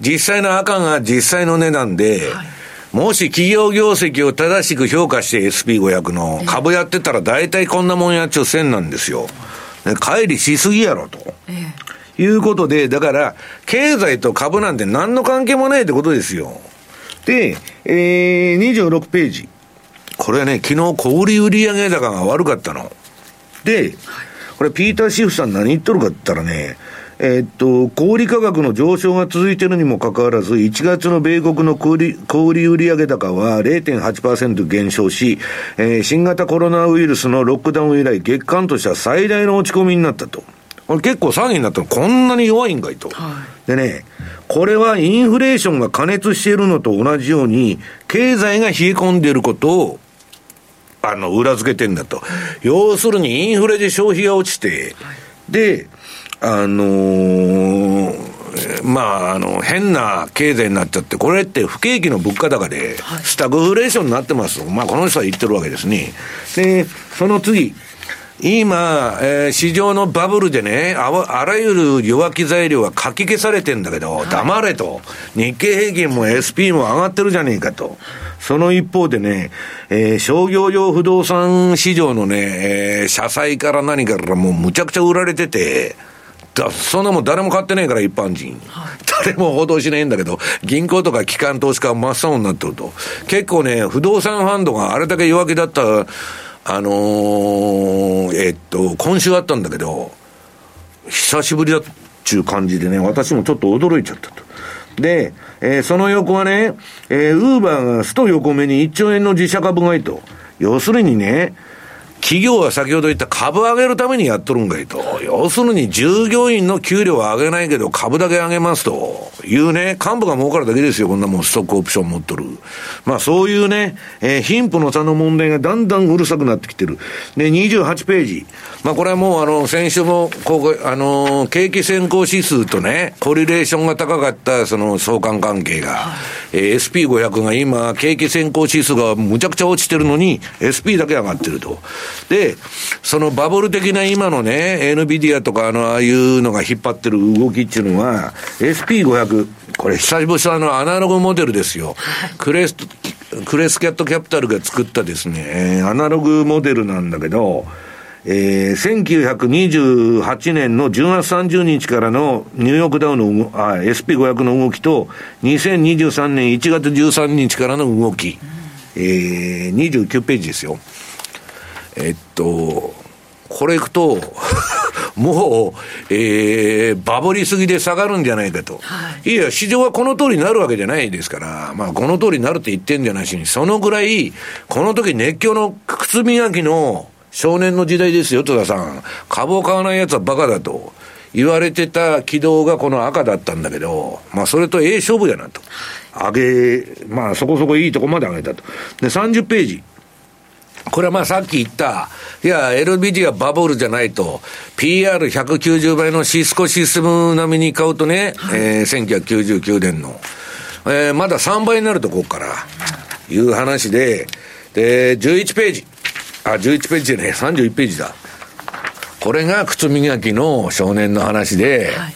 実際の赤が実際の値段で、はい、もし企業業績を正しく評価して SP500 の株やってたら大体こんなもんやっちゃう線なんですよ。乖離しすぎやろと、いうことで、だから経済と株なんて何の関係もないってことですよ。で、26ページ、これはね、昨日小売売上高が悪かったので、これピーター・シフさん何言っとるかって言ったらね、小売価格の上昇が続いているにもかかわらず、1月の米国の小売売上高は 0.8% 減少し、新型コロナウイルスのロックダウン以来、月間としては最大の落ち込みになったと。これ結構騒ぎになったの、こんなに弱いんかいと、はい、でね、これはインフレーションが過熱しているのと同じように経済が冷え込んでいることを裏付けてんだと。要するにインフレで消費が落ちて、はい、で変な経済になっちゃって、これって不景気の物価高でスタグフレーションになってますと、この人は言ってるわけですね。でその次、今、市場のバブルでね、あらゆる弱気材料がかき消されてんだけど、はい、黙れと。日経平均も SP も上がってるじゃねえかと。その一方でね、商業用不動産市場のね、社債から何からもうむちゃくちゃ売られてて、そんなもん誰も買ってねえから一般人、はい、誰も報道しねえんだけど、銀行とか機関投資家は真っ青になってると。結構ね、不動産ファンドがあれだけ弱気だった今週あったんだけど、久しぶりだっちゅう感じでね、私もちょっと驚いちゃったと。で、その横はね、ウーバーがスト横目に1兆円の自社株買いと。要するにね、企業は先ほど言った株上げるためにやっとるんかいと。要するに従業員の給料は上げないけど株だけ上げますというね、幹部が儲かるだけですよ、こんなもんストックオプション持っとる。そういうね、貧富の差の問題がだんだんうるさくなってきてる。で、28ページ。これはもう先週も景気先行指数とね、コリレーションが高かったその相関関係が、SP500 が今、景気先行指数がむちゃくちゃ落ちてるのに、SP だけ上がってると。で、そのバブル的な今のね、Nvidia とかああいうのが引っ張ってる動きっていうのは、SP500、これ久々のアナログモデルですよ。クレスキャットキャピタルが作ったですね、アナログモデルなんだけど、1928年の10月30日からのニューヨークダウのSP500 の動きと、2023年1月13日からの動き、29ページですよ。これいくともう、バブりすぎで下がるんじゃないかと、はい、いや市場はこの通りになるわけじゃないですから、この通りになるって言ってんじゃないしに、そのぐらいこの時熱狂の靴磨きの少年の時代ですよ。戸田さん、株を買わないやつはバカだと言われてた軌道がこの赤だったんだけど、それと勝負やなと、そこそこいいとこまで上げたと。で、30ページ、これはさっき言った、いや、LBD はバブルじゃないと、PR190 倍のシスコシステム並みに買うとね、1999年の、まだ3倍になるとこから、いう話で、で、31ページだ。これが靴磨きの少年の話で、はい、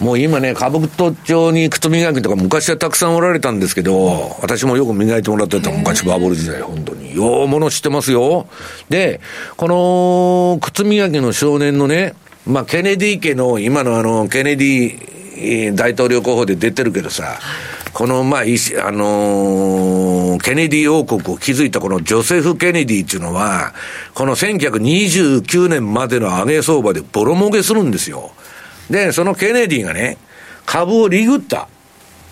もう今ね、歌舞伎町に靴磨きとか昔はたくさんおられたんですけど、私もよく磨いてもらってた、昔バブル時代、本当にようもの知ってますよ。で、この靴磨きの少年のね、ケネディ家の今のケネディ大統領候補で出てるけどさ、このケネディ王国を築いたこのジョセフ・ケネディっていうのは、この1929年までの上げ相場でボロ儲けするんですよ。で、そのケネディがね、株をリグった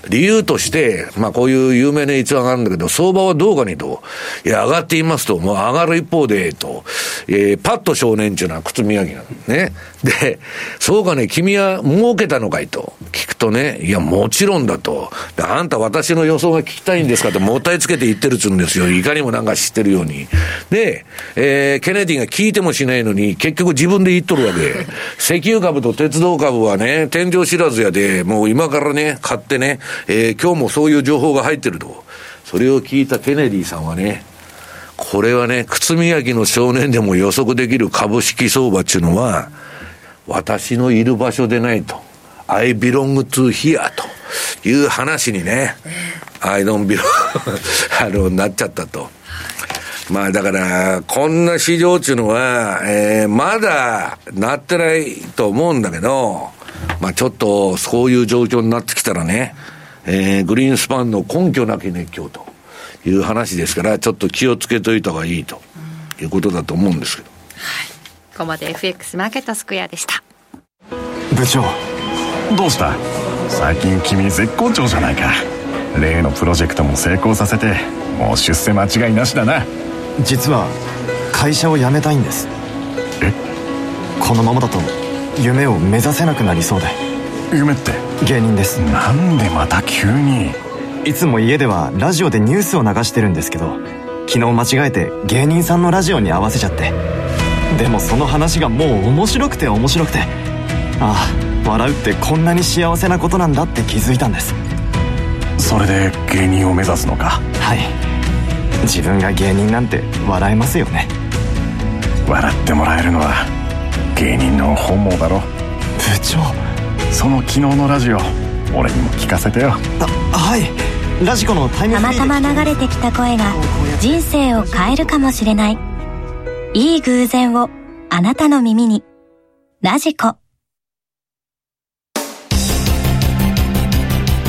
理由として、こういう有名な逸話があるんだけど、相場はどうかねと。いや、上がっていますと。もう上がる一方で、と。パッと少年というのは靴磨きなのね。で、そうかね、君は儲けたのかいと聞くとね、いや、もちろんだと。で、あんた私の予想が聞きたいんですかと、もったいつけて言ってるっつうんですよ。いかにもなんか知ってるように。で、ケネディが聞いてもしないのに、結局自分で言っとるわけ。石油株と鉄道株はね、天井知らずやで、もう今からね、買ってね、今日もそういう情報が入ってると。それを聞いたケネディさんはね、これはね、靴磨きの少年でも予測できる株式相場っていうのは、私のいる場所でないと。I belong to here という話にね、I don't belong なっちゃったと。だから、こんな市場っていうのは、まだなってないと思うんだけど、ちょっとそういう状況になってきたらね、グリーンスパンの根拠なき熱狂という話ですから、ちょっと気をつけといた方がいいということだと思うんですけど、はい、ここまで FX マーケットスクエアでした。部長、どうした？最近君絶好調じゃないか。例のプロジェクトも成功させて、もう出世間違いなしだな。実は会社を辞めたいんです。え？このままだと夢を目指せなくなりそうで。夢って？芸人です。なんでまた急に。いつも家ではラジオでニュースを流してるんですけど、昨日間違えて芸人さんのラジオに合わせちゃって。でもその話がもう面白くて、ああ笑うってこんなに幸せなことなんだって気づいたんです。それで芸人を目指すのか。はい。自分が芸人なんて笑えますよね。笑ってもらえるのは芸人の本望だろ。部長、その昨日のラジオ俺にも聞かせてよ。はい。ラジコのタイムフリーでたまたま流れてきた声が人生を変えるかもしれない。いい偶然をあなたの耳に、ラジコ。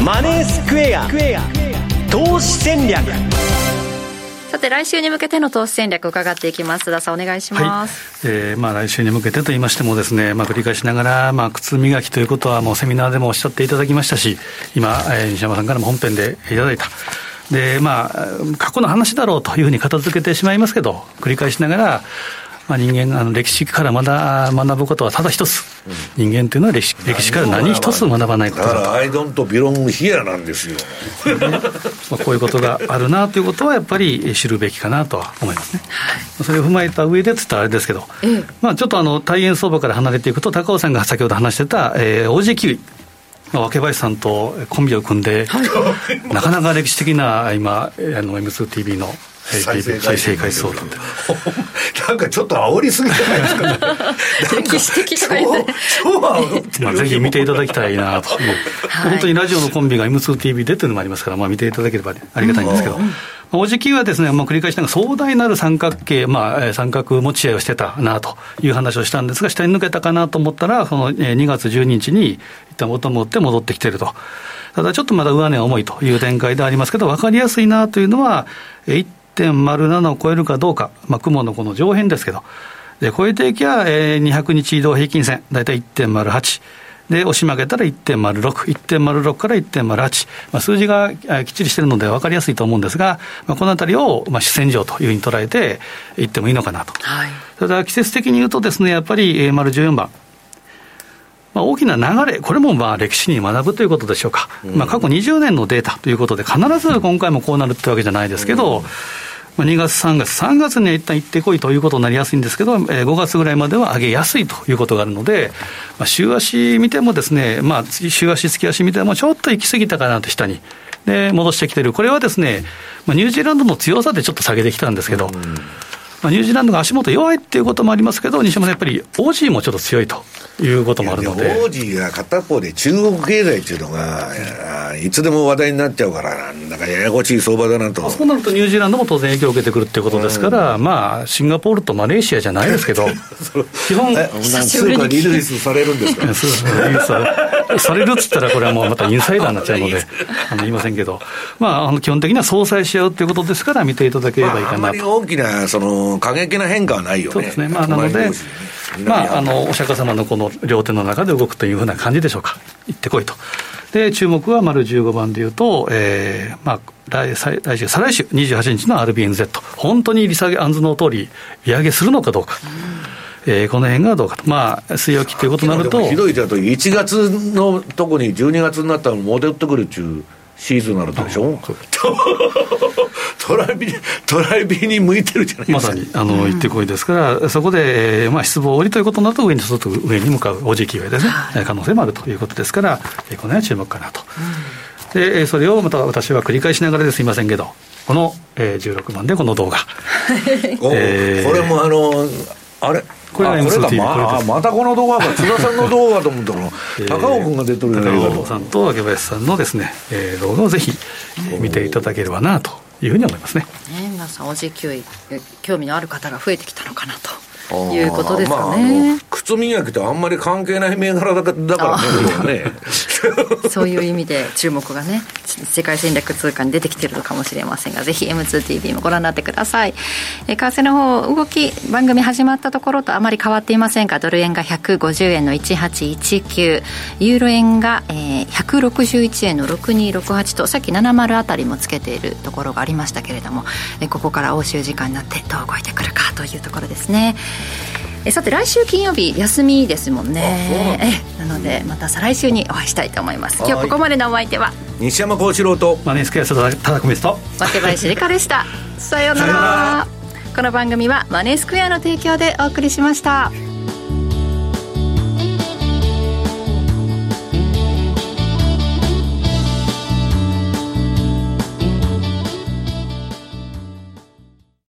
マネースクエア投資戦略。さて、来週に向けての投資戦略伺っていきます。須田さん、お願いします。はい。来週に向けてと言いましてもですね、繰り返しながら、靴磨きということはもうセミナーでもおっしゃっていただきましたし、今、西山さんからも本編でいただいた。で、過去の話だろうというふうに片付けてしまいますけど、繰り返しながら、人間が歴史からまだ学ぶことはただ一つ、人間というのは歴史から何一つ学ばないことだと。I don't belong here なんですよ。こういうことがあるなということはやっぱり知るべきかなとは思いますね。それを踏まえた上でつったらあれですけど、ちょっと大円相場から離れていくと、高尾さんが先ほど話してた OG キウイ、わけばしさんとコンビを組んで、なかなか歴史的な今 M2TV の再生回数を取って、なんかちょっと煽りすぎじゃないですかね。歴史的とか言ってぜひ見ていただきたいなと、はい、本当にラジオのコンビが M2TV でというのもありますから、見ていただければありがたいんですけど、OG-Qはですね、繰り返しながら壮大なる三角形、三角持ち合いをしてたなという話をしたんですが、下に抜けたかなと思ったら、その2月12日に一旦元を持って戻ってきていると。ただちょっとまだ上値は重いという展開でありますけど、分かりやすいなというのは、1.07 を超えるかどうか、雲のこの上辺ですけど、で超えていきゃ、200日移動平均線だいたい 1.08 で押し曲げたら 1.06 1.06 から 1.08、数字がきっちりしているので分かりやすいと思うんですが、このあたりを主戦場というふうに捉えていってもいいのかなと、はい、ただ季節的に言うとですね、やっぱり 14 番、大きな流れ、これも歴史に学ぶということでしょうか、過去20年のデータということで、必ず今回もこうなるってわけじゃないですけど、2月3月3月には一旦行ってこいということになりやすいんですけど、5月ぐらいまでは上げやすいということがあるので、週足見てもですね、週足月足見てもちょっと行き過ぎたかなと、下にで戻してきてる。これはですね、ニュージーランドの強さでちょっと下げてきたんですけど、ニュージーランドが足元弱いっていうこともありますけど、西山さん、やっぱりオージーもちょっと強いということもあるので。オージーが片方で中国経済っていうのがいつでも話題になっちゃうから、なんかややこしい相場だなと。そうなるとニュージーランドも当然影響を受けてくるっていうことですから、シンガポールとマレーシアじゃないですけど基本すぐリリースされるんですかされるっつったら、これはもうまたインサイダーになっちゃうので言いませんけど、基本的には相殺し合うっていうことですから、見ていただければいいかなと。あんまり大きなその過激な変化はないよね。そうですね。なので、お釈迦様のこの両手の中で動くというふうな感じでしょうか。行ってこいと。で、注目は丸15番でいうと、来週再来週28日の RBNZ、 本当に利下げ、案ずの通り利上げするのかどうか。この辺がどうかと、水曜期ということになると、ひどいだと1月のとこに12月になったら戻ってくるっていうシーズンになるでしょ。トライビーに向いてるじゃないですか。まさに行ってこいですから、そこで、失望降りということになると、上にちょっと上に向かうおじき上ですね、可能性もあるということですから、この辺は注目かなと、でそれをまた私は繰り返しながらですいませんけど、この、16番でこの動画これもあれこれが M2TV、 またこの動画か、津田さんの動画と思ったら高尾君が出てるような動画、高尾さんと明林さんのですね、動画をぜひ見ていただければなというふうに思いますね。皆さん OG9 位興味のある方が増えてきたのかなということですかね。靴磨きとあんまり関係ない銘柄だからね。そういう意味で注目がね、世界戦略通貨に出てきてるのかもしれませんが、ぜひ M2TV もご覧になってください。為替の方、動き番組始まったところとあまり変わっていませんが、ドル円が150円の1819、ユーロ円が、161円の6268と、さっき70あたりもつけているところがありましたけれども、ここから欧州時間になってどう動いてくるかというところですね。さて来週金曜日休みですもんね。なのでまた再来週にお会いしたいと思います。今日ここまでのお相手は西山孝四郎とマネースクエアTsuratakamiですと若林理香でした。さようなら。この番組はマネースクエアの提供でお送りしました。